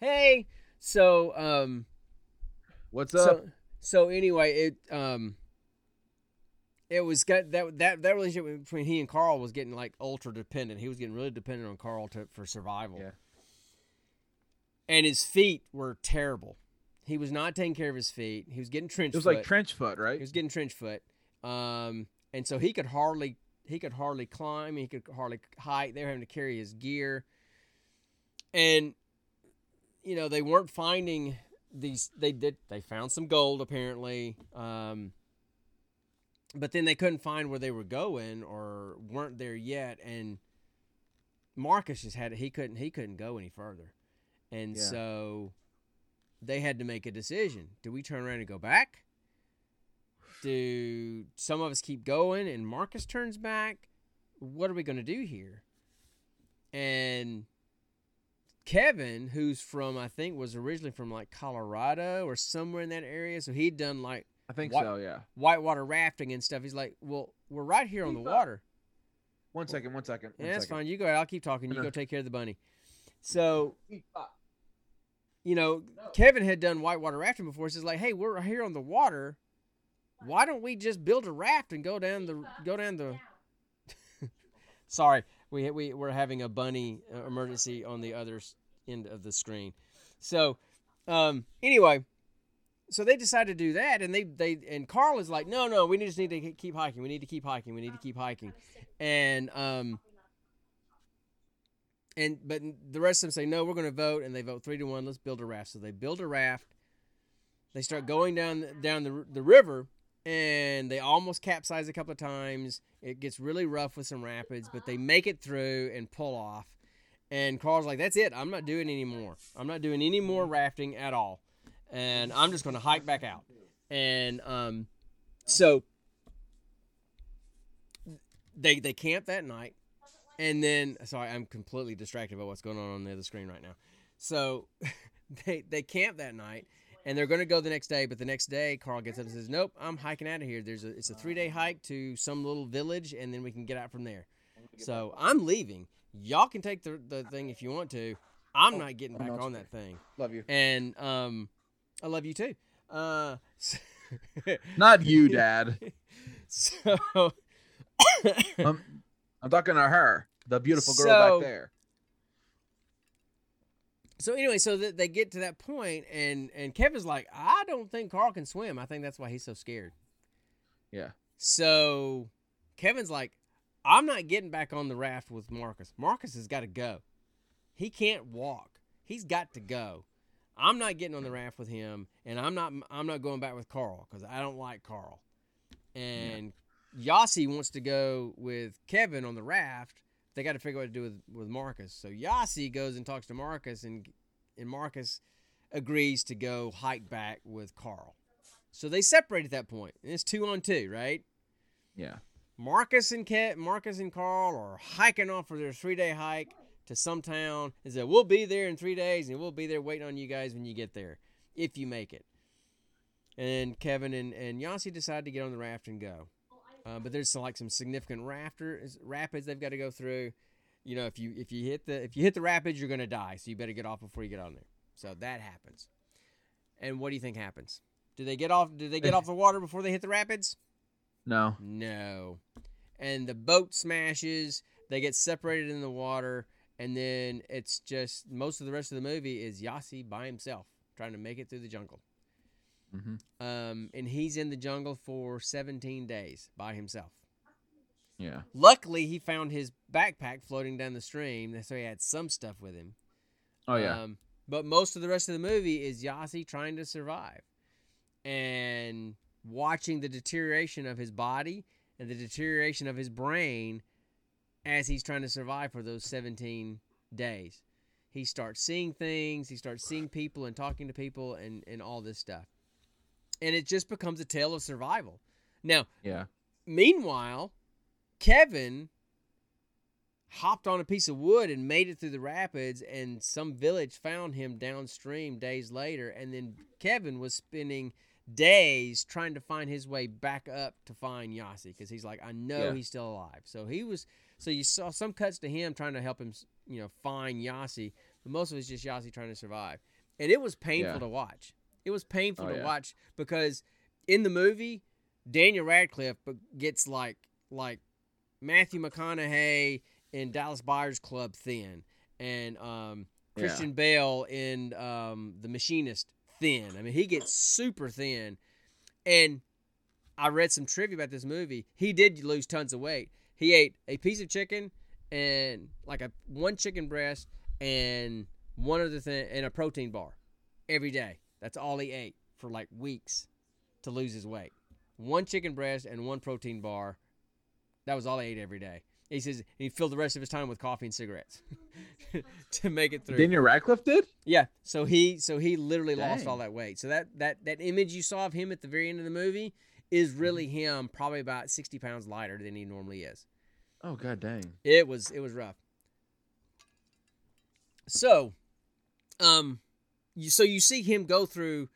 hey, so what's up? So anyway, it was got that relationship between he and Carl was getting like ultra dependent. He was getting really dependent on Carl for survival. Yeah. And his feet were terrible. He was not taking care of his feet. He was getting trench foot. It was like trench foot, right? He was getting trench foot. And so he could hardly climb. He could hardly hike. They were having to carry his gear. And they weren't finding. They found some gold apparently, But then they couldn't find where they were going or weren't there yet, and Marcus just had it. He couldn't go any further, and so they had to make a decision. Do we turn around and go back? Do some of us keep going and Marcus turns back? What are we going to do here? And Kevin, who's from, I think, was originally from like Colorado or somewhere in that area, so he'd done like whitewater rafting and stuff. He's like, well, we're right here on the water. One second. Yeah, that's fine. You go ahead. I'll keep talking. You go take care of the bunny. So, you know, Kevin had done whitewater rafting before. He's like, hey, we're here on the water. Why don't we just build a raft and go down the? Sorry, we're having a bunny emergency on the other end of the screen. So, anyway. So they decided to do that, and they Carl is like, no, we just need to keep hiking. And but the rest of them say, no, we're going to vote, and they vote 3-1. Let's build a raft. So they build a raft. They start going down the river, and they almost capsize a couple of times. It gets really rough with some rapids, but they make it through and pull off. And Carl's like, that's it. I'm not doing any more. I'm not doing any more rafting at all. And I'm just going to hike back out. And so they camp that night. And then, sorry, I'm completely distracted by what's going on the other screen right now. So they camp that night, and they're going to go the next day. But the next day, Carl gets up and says, nope, I'm hiking out of here. It's a 3-day hike to some little village, and then we can get out from there. So I'm leaving. Y'all can take the thing if you want to. I'm not getting back on that thing. Love you. And I love you too. Not you, Dad. So I'm talking to her, the beautiful girl back there. So anyway, so they get to that point, and Kevin's like, I don't think Carl can swim. I think that's why he's so scared. Yeah. So Kevin's like, I'm not getting back on the raft with Marcus. Marcus has got to go. He can't walk. He's got to go. I'm not getting on the raft with him, and I'm not going back with Carl because I don't like Carl. And Yossi wants to go with Kevin on the raft. They got to figure out what to do with Marcus. So Yossi goes and talks to Marcus, and Marcus agrees to go hike back with Carl. So they separate at that point. And it's 2-on-2, right? Yeah. Marcus and Carl are hiking off for their 3-day hike to some town and said, we'll be there in 3 days, and we'll be there waiting on you guys when you get there, if you make it. And Kevin and Yossi decide to get on the raft and go. But there's some significant rapids they've got to go through. You know, if you hit the rapids, you're gonna die. So you better get off before you get on there. So that happens. And what do you think happens? Do they get off the water before they hit the rapids? No. And the boat smashes, they get separated in the water. And then it's just most of the rest of the movie is Yossi by himself trying to make it through the jungle. Mm-hmm. And he's in the jungle for 17 days by himself. Yeah. Luckily, he found his backpack floating down the stream, so he had some stuff with him. Oh, yeah. But most of the rest of the movie is Yossi trying to survive and watching the deterioration of his body and the deterioration of his brain as he's trying to survive for those 17 days. He starts seeing things. He starts seeing people and talking to people and all this stuff. And it just becomes a tale of survival. Now, meanwhile, Kevin hopped on a piece of wood and made it through the rapids, and some village found him downstream days later. And then Kevin was spending days trying to find his way back up to find Yossi because he's like, I know he's still alive. So you saw some cuts to him trying to help him, you know, find Yossi, but most of it's just Yossi trying to survive. And it was painful to watch. It was painful to watch because in the movie, Daniel Radcliffe gets like Matthew McConaughey in Dallas Buyers Club thin, and Christian Bale in The Machinist thin. I mean, he gets super thin. And I read some trivia about this movie. He did lose tons of weight. He ate a piece of chicken and like one chicken breast and one other thing and a protein bar every day. That's all he ate for like weeks to lose his weight. one chicken breast, and one protein bar. That was all I ate every day. He says he filled the rest of his time with coffee and cigarettes to make it through. Daniel Radcliffe did? Yeah. So he literally lost all that weight. So that image you saw of him at the very end of the movie is really him, probably about 60 pounds lighter than he normally is. Oh, god dang. It was rough. So, you see him go through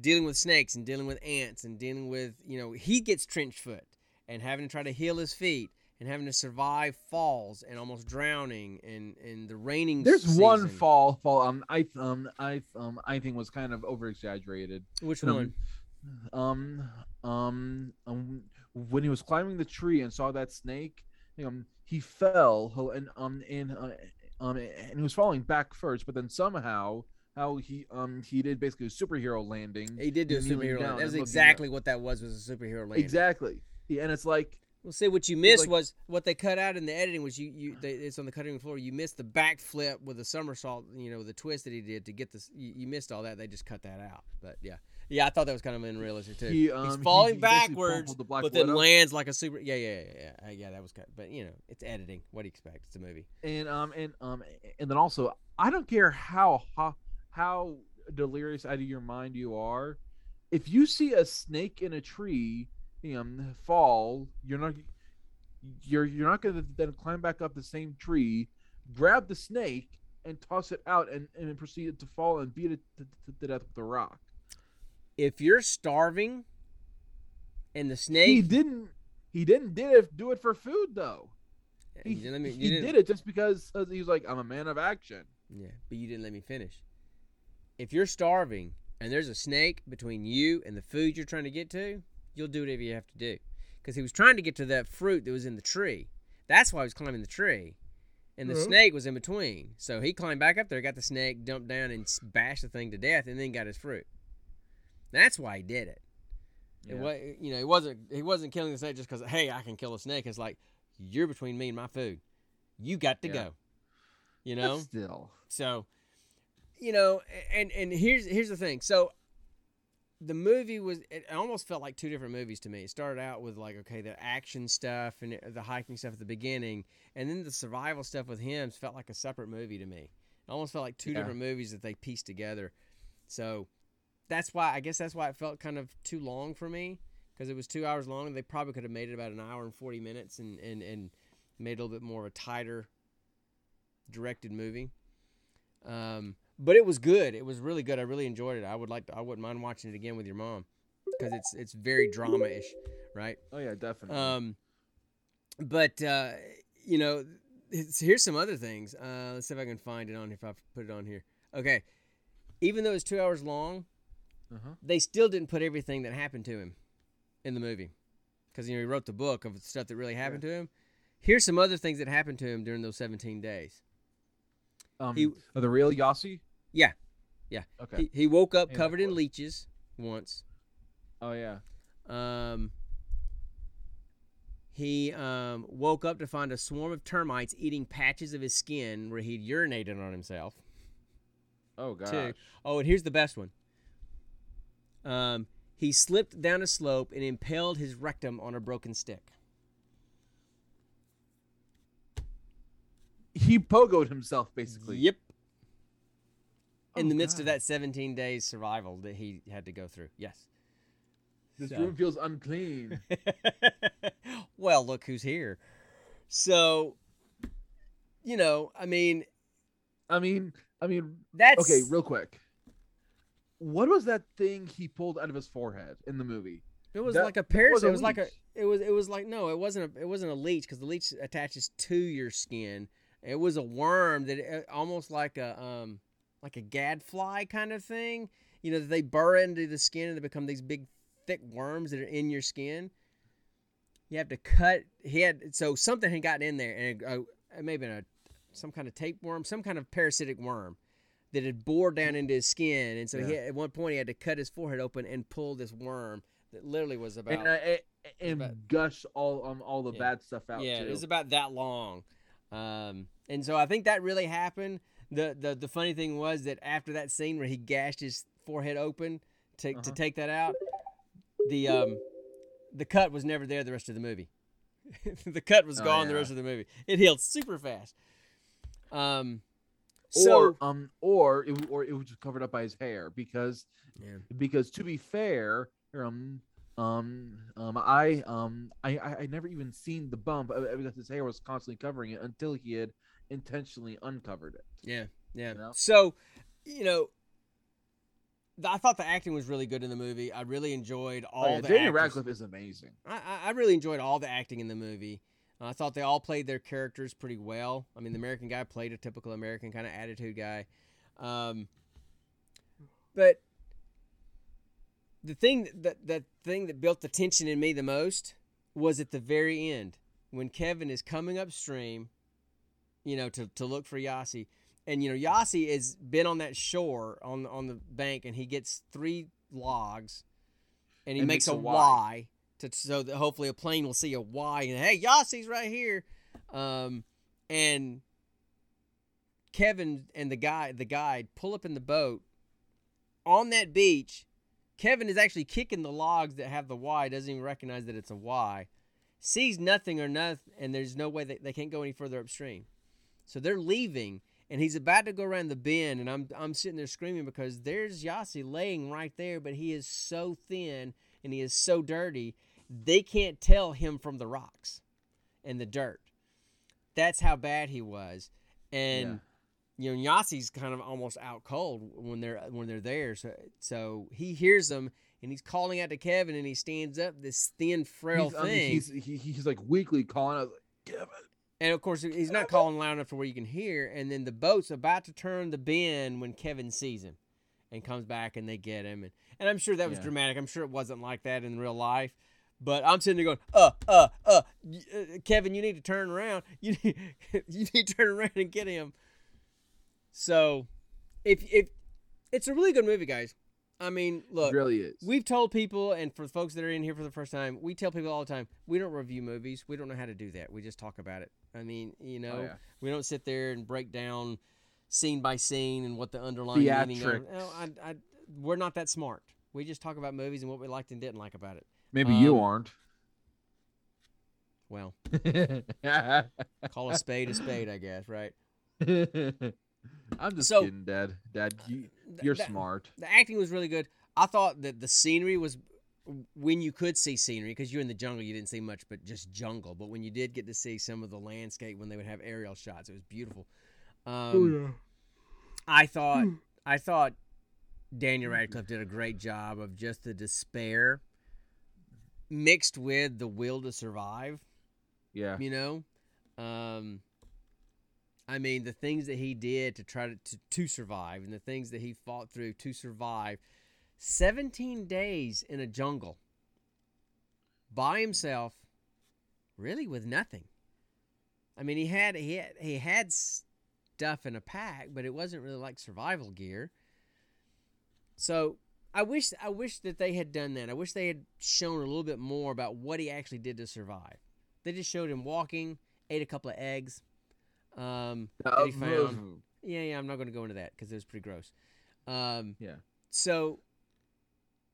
dealing with snakes and dealing with ants and dealing with, he gets trench foot and having to try to heal his feet. And having to survive falls and almost drowning and the raining. There's season. One fall. I think was kind of over exaggerated. Which one? When he was climbing the tree and saw that snake, he fell and he was falling back first, but then somehow he did basically a superhero landing. He did do a superhero landing. That's exactly what that was a superhero landing. Exactly. Yeah, and it's like. Well, say what you missed was what they cut out in the editing was it's on the cutting floor. You missed the backflip with the somersault, the twist that he did to get this. You missed all that. They just cut that out. But yeah, I thought that was kind of unrealistic too. He's falling backwards, but then lands like a super. Yeah. That was cut. But it's editing. What do you expect? It's a movie. And then also, I don't care how delirious out of your mind you are, if you see a snake in a tree. Fall. You're not going to then climb back up the same tree, grab the snake and toss it out, and proceed to fall and beat it to death with a rock. If you're starving, and the snake he didn't do it for food though. He did it just because he was like, I'm a man of action. Yeah, but you didn't let me finish. If you're starving and there's a snake between you and the food you're trying to get to. You'll do whatever you have to do. Because he was trying to get to that fruit that was in the tree. That's why he was climbing the tree. And the snake was in between. So he climbed back up there, got the snake, dumped down, and bashed the thing to death, and then got his fruit. That's why he did it. Yeah. He wasn't killing the snake just because, hey, I can kill a snake. It's like, you're between me and my food. You got to go. But still. So, and here's the thing. So, the movie it almost felt like two different movies to me. It started out with the action stuff and the hiking stuff at the beginning. And then the survival stuff with him felt like a separate movie to me. It almost felt like two different movies that they pieced together. So that's why it felt kind of too long for me because it was 2 hours long. They probably could have made it about an hour and 40 minutes and made it a little bit more of a tighter directed movie. But it was good. It was really good. I really enjoyed it. I wouldn't mind watching it again with your mom because it's very drama-ish, right? Oh, yeah, definitely. Here's some other things. Let's see if I can find it on here, if I put it on here. Okay. Even though it's 2 hours long, they still didn't put everything that happened to him in the movie because, he wrote the book of stuff that really happened to him. Here's some other things that happened to him during those 17 days. The real Yossi? Yeah. Okay. He woke up covered in leeches once. Oh yeah. He woke up to find a swarm of termites eating patches of his skin where he'd urinated on himself. Oh gosh. Too. Oh, and here's the best one. He slipped down a slope and impaled his rectum on a broken stick. He pogoed himself, basically. Yep. In the midst of that 17 days survival that he had to go through. Yes. This room feels unclean. Well, look who's here. So, I mean, that's... Okay, real quick. What was that thing he pulled out of his forehead in the movie? It was like a parasite. It wasn't a leech because the leech attaches to your skin. It was a worm that almost like a gadfly kind of thing. They burrow into the skin and they become these big, thick worms that are in your skin. You have to cut. So something had gotten in there, and it may have been some kind of tapeworm, some kind of parasitic worm that had bored down into his skin. And so at one point he had to cut his forehead open and pull this worm that literally was about and gush all the bad stuff out. Yeah, too. It was about that long. And so I think that really happened. The funny thing was that after that scene where he gashed his forehead open to take that out, the the cut was never there the rest of the movie. The cut was gone the rest of the movie. It healed super fast. Or it was just covered up by his hair because to be fair, I never even seen the bump because his hair was constantly covering it until he had intentionally uncovered it. Yeah. You know? So, I thought the acting was really good in the movie. I really enjoyed all the acting. Daniel Radcliffe is amazing. I really enjoyed all the acting in the movie. I thought they all played their characters pretty well. I mean, the American guy played a typical American kind of attitude guy. But the thing that built the tension in me the most was at the very end when Kevin is coming upstream, to look for Yossi. And, Yossi has been on that shore on the bank, and he gets 3 logs, and he makes a Y so that hopefully a plane will see a Y. And, hey, Yossi's right here. And Kevin and the guide pull up in the boat. On that beach, Kevin is actually kicking the logs that have the Y, doesn't even recognize that it's a Y, sees nothing, and there's no way they can't go any further upstream. So they're leaving. And he's about to go around the bend, and I'm sitting there screaming because there's Yossi laying right there, but he is so thin and he is so dirty, they can't tell him from the rocks and the dirt. That's how bad he was. And Yossi's kind of almost out cold when they're there. So he hears them, and he's calling out to Kevin, and he stands up, this thin, frail thing. He's like weakly calling out, Kevin. And, of course, he's not calling loud enough to where you can hear. And then the boat's about to turn the bend when Kevin sees him and comes back and they get him. And I'm sure that was dramatic. I'm sure it wasn't like that in real life. But I'm sitting there going, Kevin, you need to turn around. You need to turn around and get him. So, if it's a really good movie, guys. I mean, look. It really is. We've told people, and for folks that are in here for the first time, we tell people all the time, we don't review movies. We don't know how to do that. We just talk about it. I mean, we don't sit there and break down scene by scene and what the underlying meaning is. We're not that smart. We just talk about movies and what we liked and didn't like about it. Maybe you aren't. Well. Call a spade, I guess, right? I'm just kidding, Dad. Dad, you're smart. The acting was really good. I thought that the scenery was when you could see scenery, because you're in the jungle, you didn't see much, but just jungle. But when you did get to see some of the landscape when they would have aerial shots, it was beautiful. I thought Daniel Radcliffe did a great job of just the despair mixed with the will to survive. Yeah. I mean, the things that he did to try to survive and the things that he fought through to survive. 17 days in a jungle by himself, really with nothing. I mean, he had stuff in a pack, but it wasn't really like survival gear. So I wish that they had done that. I wish they had shown a little bit more about what he actually did to survive. They just showed him walking, ate a couple of eggs. That he found. Yeah, I'm not going to go into that because it was pretty gross. So,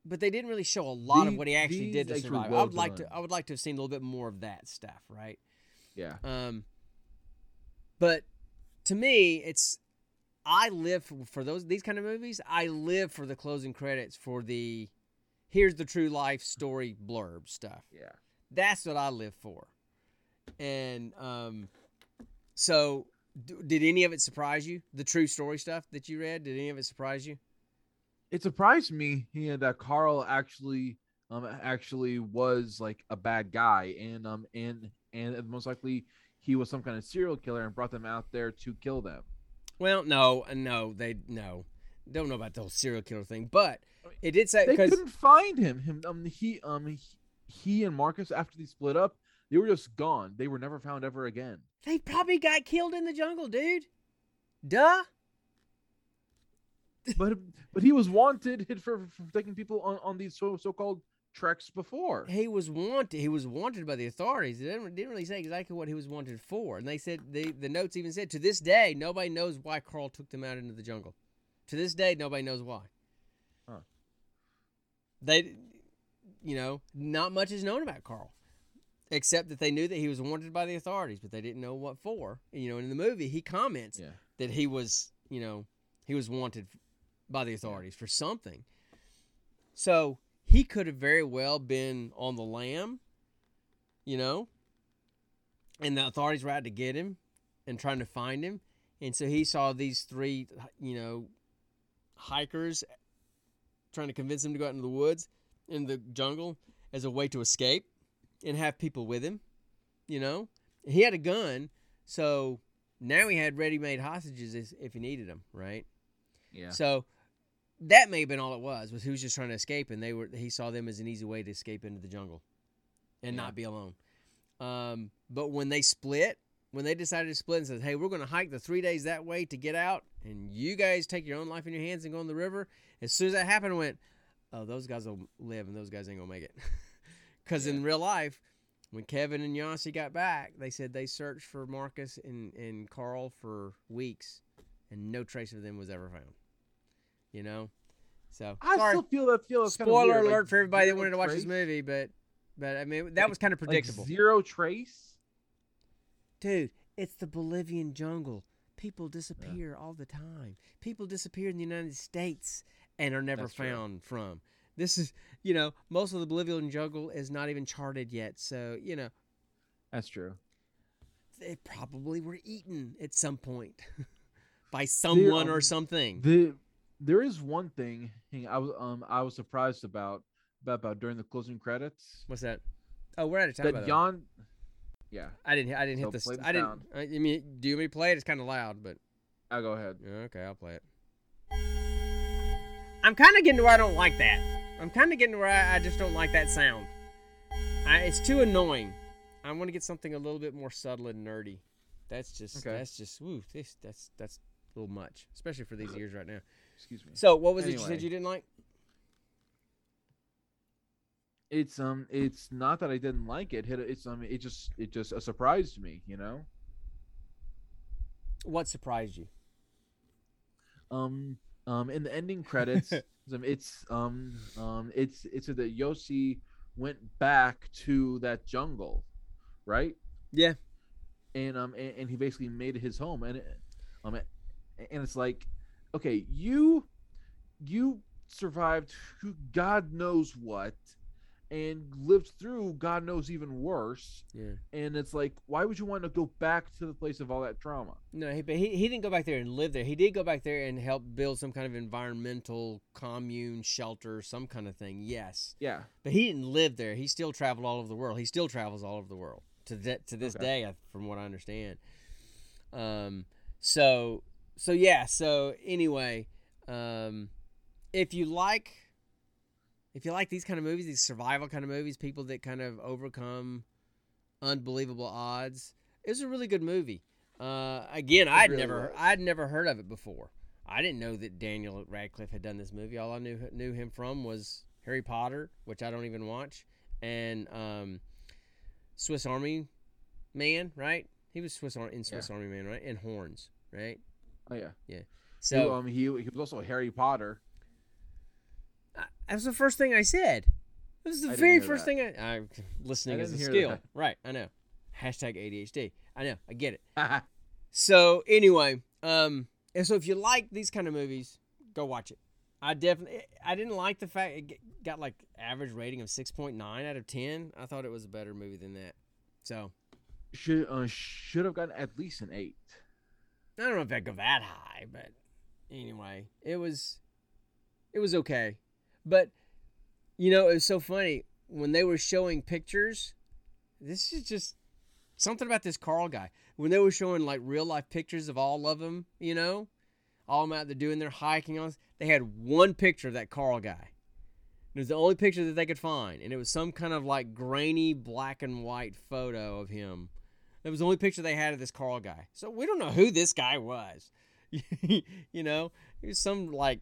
but they didn't really show a lot of what he actually did to survive. I would like to have seen a little bit more of that stuff, right? Yeah. But to me, I live for these kind of movies. I live for the closing credits for the here's the true life story blurb stuff. Yeah, that's what I live for, and So, did any of it surprise you? The true story stuff that you read, did any of it surprise you? It surprised me that Carl actually was like a bad guy, and most likely he was some kind of serial killer and brought them out there to kill them. Well, no, don't know about the whole serial killer thing, but it did say they couldn't find him. He and Marcus, after they split up, they were just gone. They were never found ever again. They probably got killed in the jungle, dude. Duh. But he was wanted for taking people on these so-called treks before. He was wanted. He was wanted by the authorities. They didn't really say exactly what he was wanted for. And they said the notes even said, to this day, nobody knows why Carl took them out into the jungle. To this day, nobody knows why. Huh. They you know, not much is known about Carl, except that they knew that he was wanted by the authorities, but they didn't know what for. You know, and in the movie, he comments that he was, you know, he was wanted by the authorities for something. So he could have very well been on the lam, you know, and the authorities were out to get him and trying to find him. And so he saw these three, you know, hikers trying to convince him to go out into the woods, in the jungle, as a way to escape and have people with him, you know. He had a gun, so now he had ready-made hostages if he needed them, right? Yeah. So that may have been all it was he was just trying to escape, and he saw them as an easy way to escape into the jungle and not be alone. But when they split, when they decided to split and said, hey, we're going to hike the 3 days that way to get out, and you guys take your own life in your hands and go on the river, as soon as that happened, I went, oh, those guys will live, and those guys ain't going to make it. Because in real life, when Kevin and Yossi got back, they said they searched for Marcus and Carl for weeks, and no trace of them was ever found. You know? So I still feel that feels kind of weird. Spoiler alert for everybody that wanted to watch this movie, but I mean, that was kind of predictable. Like zero trace? Dude, it's the Bolivian jungle. People disappear all the time. People disappear in the United States and are never found from. This is, you know, most of the Bolivian jungle is not even charted yet. So, you know. That's true. They probably were eaten at some point by someone or something. There is one thing I was surprised about during the closing credits. What's that? Oh, we're out of time. Yeah. I didn't hit this. I didn't. I mean, do you want me to play it? It's kind of loud, but. I'll go ahead. Okay, I'll play it. I'm kind of getting to where I don't like that. I'm kind of getting to where I just don't like that sound. It's too annoying. I want to get something a little bit more subtle and nerdy. That's a little much, especially for these ears right now. Excuse me. So, what was it you said you didn't like? It's not that I didn't like it. It just surprised me, you know. What surprised you? In the ending credits, it's that Yossi went back to that jungle, right? Yeah, and he basically made it his home, and it's like, okay, you survived God knows what, and lived through God knows even worse. Yeah, and it's like, why would you want to go back to the place of all that trauma? No, but he didn't go back there and live there. He did go back there and help build some kind of environmental commune shelter, some kind of thing. Yes. Yeah. But he didn't live there. He still traveled all over the world. He still travels all over the world to this day, from what I understand. So yeah. So anyway, if you like these kind of movies, these survival kind of movies, people that kind of overcome unbelievable odds, it was a really good movie. Again, I'd never heard of it before. I didn't know that Daniel Radcliffe had done this movie. All I knew him from was Harry Potter, which I don't even watch, and Swiss Army Man, right? He was Swiss Army Man, right? And Horns, right? Oh yeah, yeah. So he was also Harry Potter. That was the first thing I said. This is the very first thing I'm listening is a skill. That. Right, I know. Hashtag ADHD. I know, I get it. So anyway, and so if you like these kind of movies, go watch it. I didn't like the fact it got like average rating of 6.9 out of 10. I thought it was a better movie than that. So should have gotten at least an 8. I don't know if I'd go that high, but anyway, it was okay. But, you know, it was so funny. When they were showing pictures, this is just something about this Carl guy. When they were showing, like, real-life pictures of all of them, you know, all of them out there doing their hiking, they had one picture of that Carl guy. It was the only picture that they could find, and it was some kind of, like, grainy black-and-white photo of him. That was the only picture they had of this Carl guy. So we don't know who this guy was. You know, he was some, like,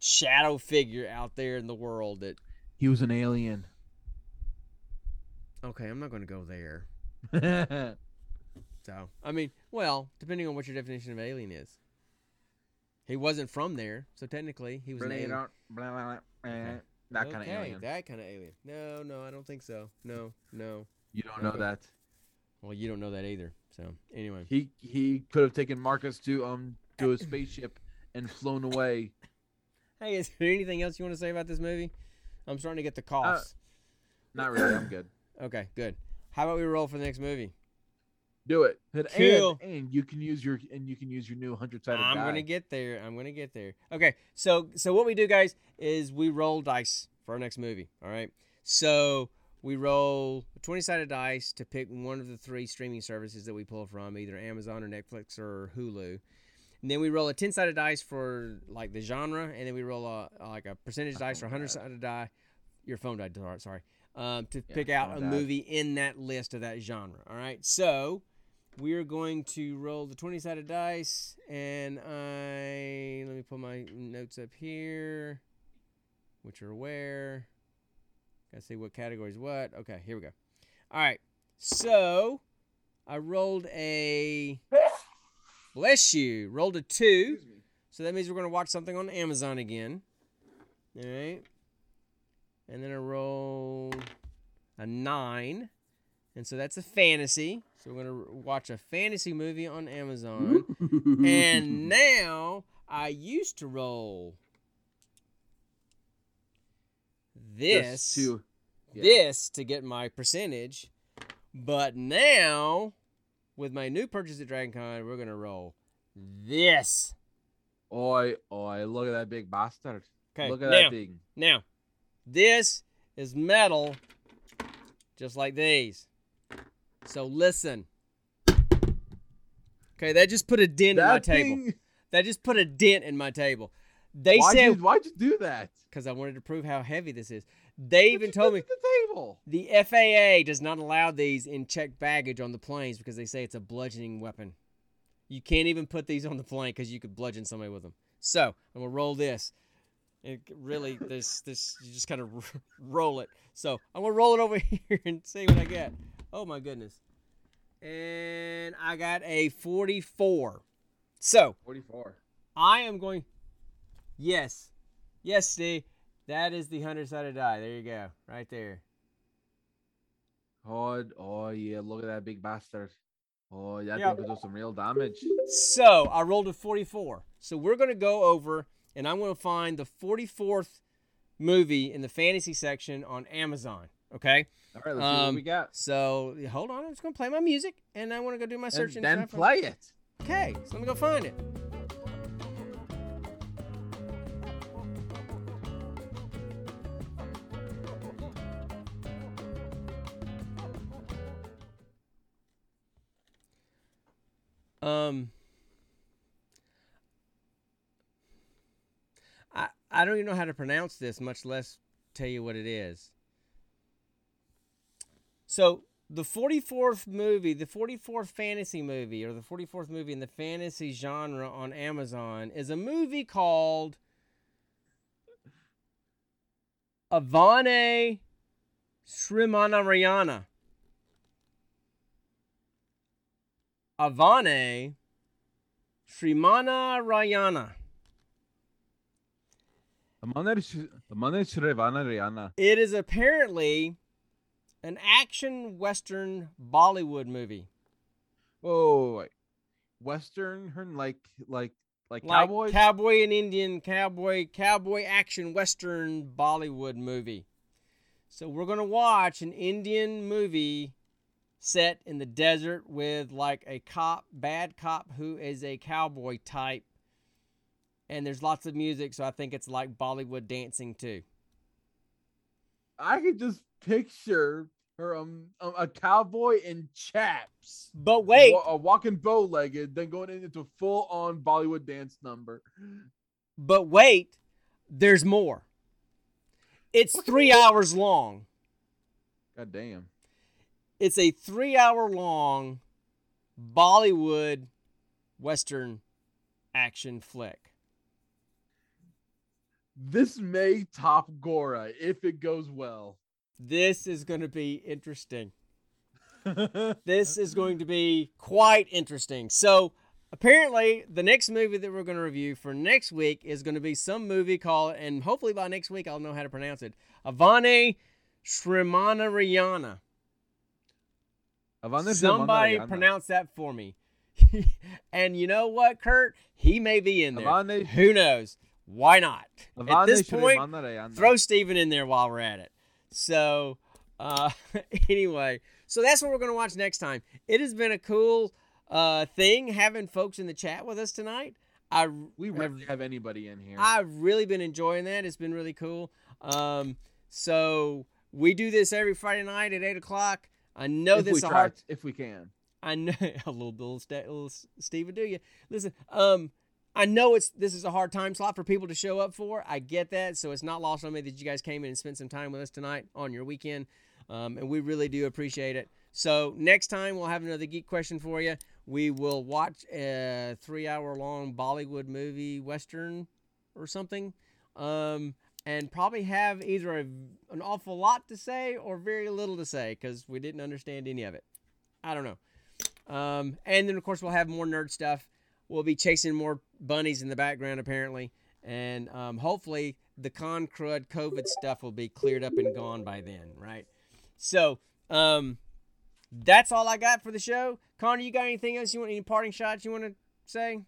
shadow figure out there in the world that he was an alien. Okay, I'm not going to go there. So, I mean, well, depending on what your definition of alien is, he wasn't from there, so technically he was an alien. Okay. That kind of alien. That kind of alien. No, I don't think so. No. You don't know that. Well, you don't know that either. So anyway, he could have taken Marcus to a spaceship and flown away. Hey, is there anything else you want to say about this movie? I'm starting to get the coughs. Not really. I'm good. Okay, good. How about we roll for the next movie? Do it. Cool. And you can use your new 100-sided die. I'm gonna get there. Okay. So what we do, guys, is we roll dice for our next movie. All right. So we roll a 20-sided dice to pick one of the three streaming services that we pull from, either Amazon or Netflix or Hulu. And then we roll a 10-sided dice for like the genre, and then we roll a percentage dice or 100-sided die, your phone die. Sorry. To pick out a movie in that list of that genre. All right. So we're going to roll the 20-sided dice, and let me pull my notes up here, which are where. Gotta see what categories what. Okay, here we go. All right. So I rolled a bless you. Rolled a 2. So that means we're gonna watch something on Amazon again. All right. And then I rolled a 9. And so that's a fantasy. So we're going to watch a fantasy movie on Amazon. And now I used to roll this to get my percentage. But now, with my new purchase at DragonCon, we're going to roll this. Oi, look at that big bastard. Okay, look at that thing. Now. This is metal, just like these. So listen. Okay, that just put a dent in my table. They said, "Why'd you do that?" Because I wanted to prove how heavy this is. They even told me the FAA does not allow these in checked baggage on the planes because they say it's a bludgeoning weapon. You can't even put these on the plane because you could bludgeon somebody with them. So I'm gonna roll this. It really, this you just kind of roll it. So I'm going to roll it over here and see what I get. Oh, my goodness. And I got a 44. So. 44. I am going. Yes. Yes, Steve. That is the 100-sided die. There you go. Right there. Oh, yeah. Look at that big bastard. Oh, yeah. I think it'll do some real damage. So I rolled a 44. So we're going to go over. And I'm going to find the 44th movie in the fantasy section on Amazon. Okay? All right, let's see what we got. So, hold on. I'm just going to play my music, and I want to go do my search. And then play it. Okay. So, let me go find it. I don't even know how to pronounce this, much less tell you what it is. So the 44th movie, the 44th fantasy movie, or the 44th movie in the fantasy genre on Amazon is a movie called Avane Srimannarayana. Avane Srimannarayana. It is apparently an action Western Bollywood movie. Oh, wait. Western, like cowboys? Cowboy and Indian, cowboy action Western Bollywood movie. So we're going to watch an Indian movie set in the desert with like a bad cop who is a cowboy type. And there's lots of music, so I think it's like Bollywood dancing, too. I could just picture her, a cowboy in chaps. But wait. A walking bow-legged, then going into a full-on Bollywood dance number. But wait, there's more. It's 3 hours long. God damn. It's a 3-hour-long Bollywood Western action flick. This may top Gora if it goes well. This is going to be interesting. This is going to be quite interesting. So Apparently, the next movie that we're going to review for next week is going to be some movie called, and hopefully by next week I'll know how to pronounce it, Avane Srimannarayana. Somebody pronounce that for me. And you know what, Kurt? He may be in there. Avane, who knows? Why not? Avane at this point, throw Steven in there while we're at it. So, anyway, so that's what we're going to watch next time. It has been a cool thing having folks in the chat with us tonight. We rarely have anybody in here. I've really been enjoying that. It's been really cool. So we do this every Friday night at 8 o'clock. I know this is hard if we can. I know a little Steve would do you. Listen, I know this is a hard time slot for people to show up for. I get that, so it's not lost on me that you guys came in and spent some time with us tonight on your weekend, and we really do appreciate it. So next time we'll have another geek question for you. We will watch a 3-hour-long Bollywood movie western or something, and probably have either an awful lot to say or very little to say because we didn't understand any of it. I don't know. And then, of course, we'll have more nerd stuff. We'll be chasing more bunnies in the background, apparently. And hopefully the con crud COVID stuff will be cleared up and gone by then, right? So that's all I got for the show. Connor, you got anything else? Any parting shots you want to say?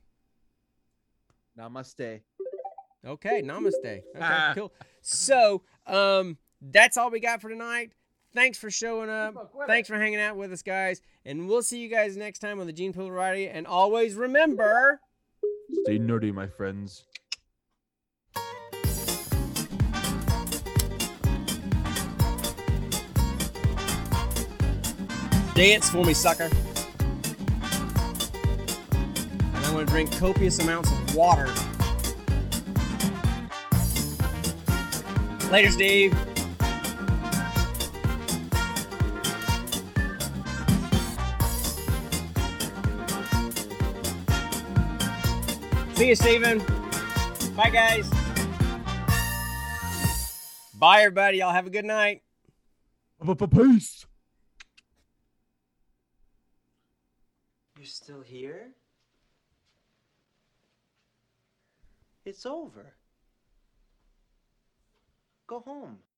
Namaste. Okay, namaste. Okay, cool. So that's all we got for tonight. Thanks for showing up. Thanks for hanging out with us, guys. And we'll see you guys next time on the Gene Pool Variety. And always remember... stay nerdy, my friends. Dance for me, sucker. And I'm going to drink copious amounts of water. Later, Steve. See you, Steven. Bye, guys. Bye, everybody. Y'all have a good night. Peace. You're still here? It's over. Go home.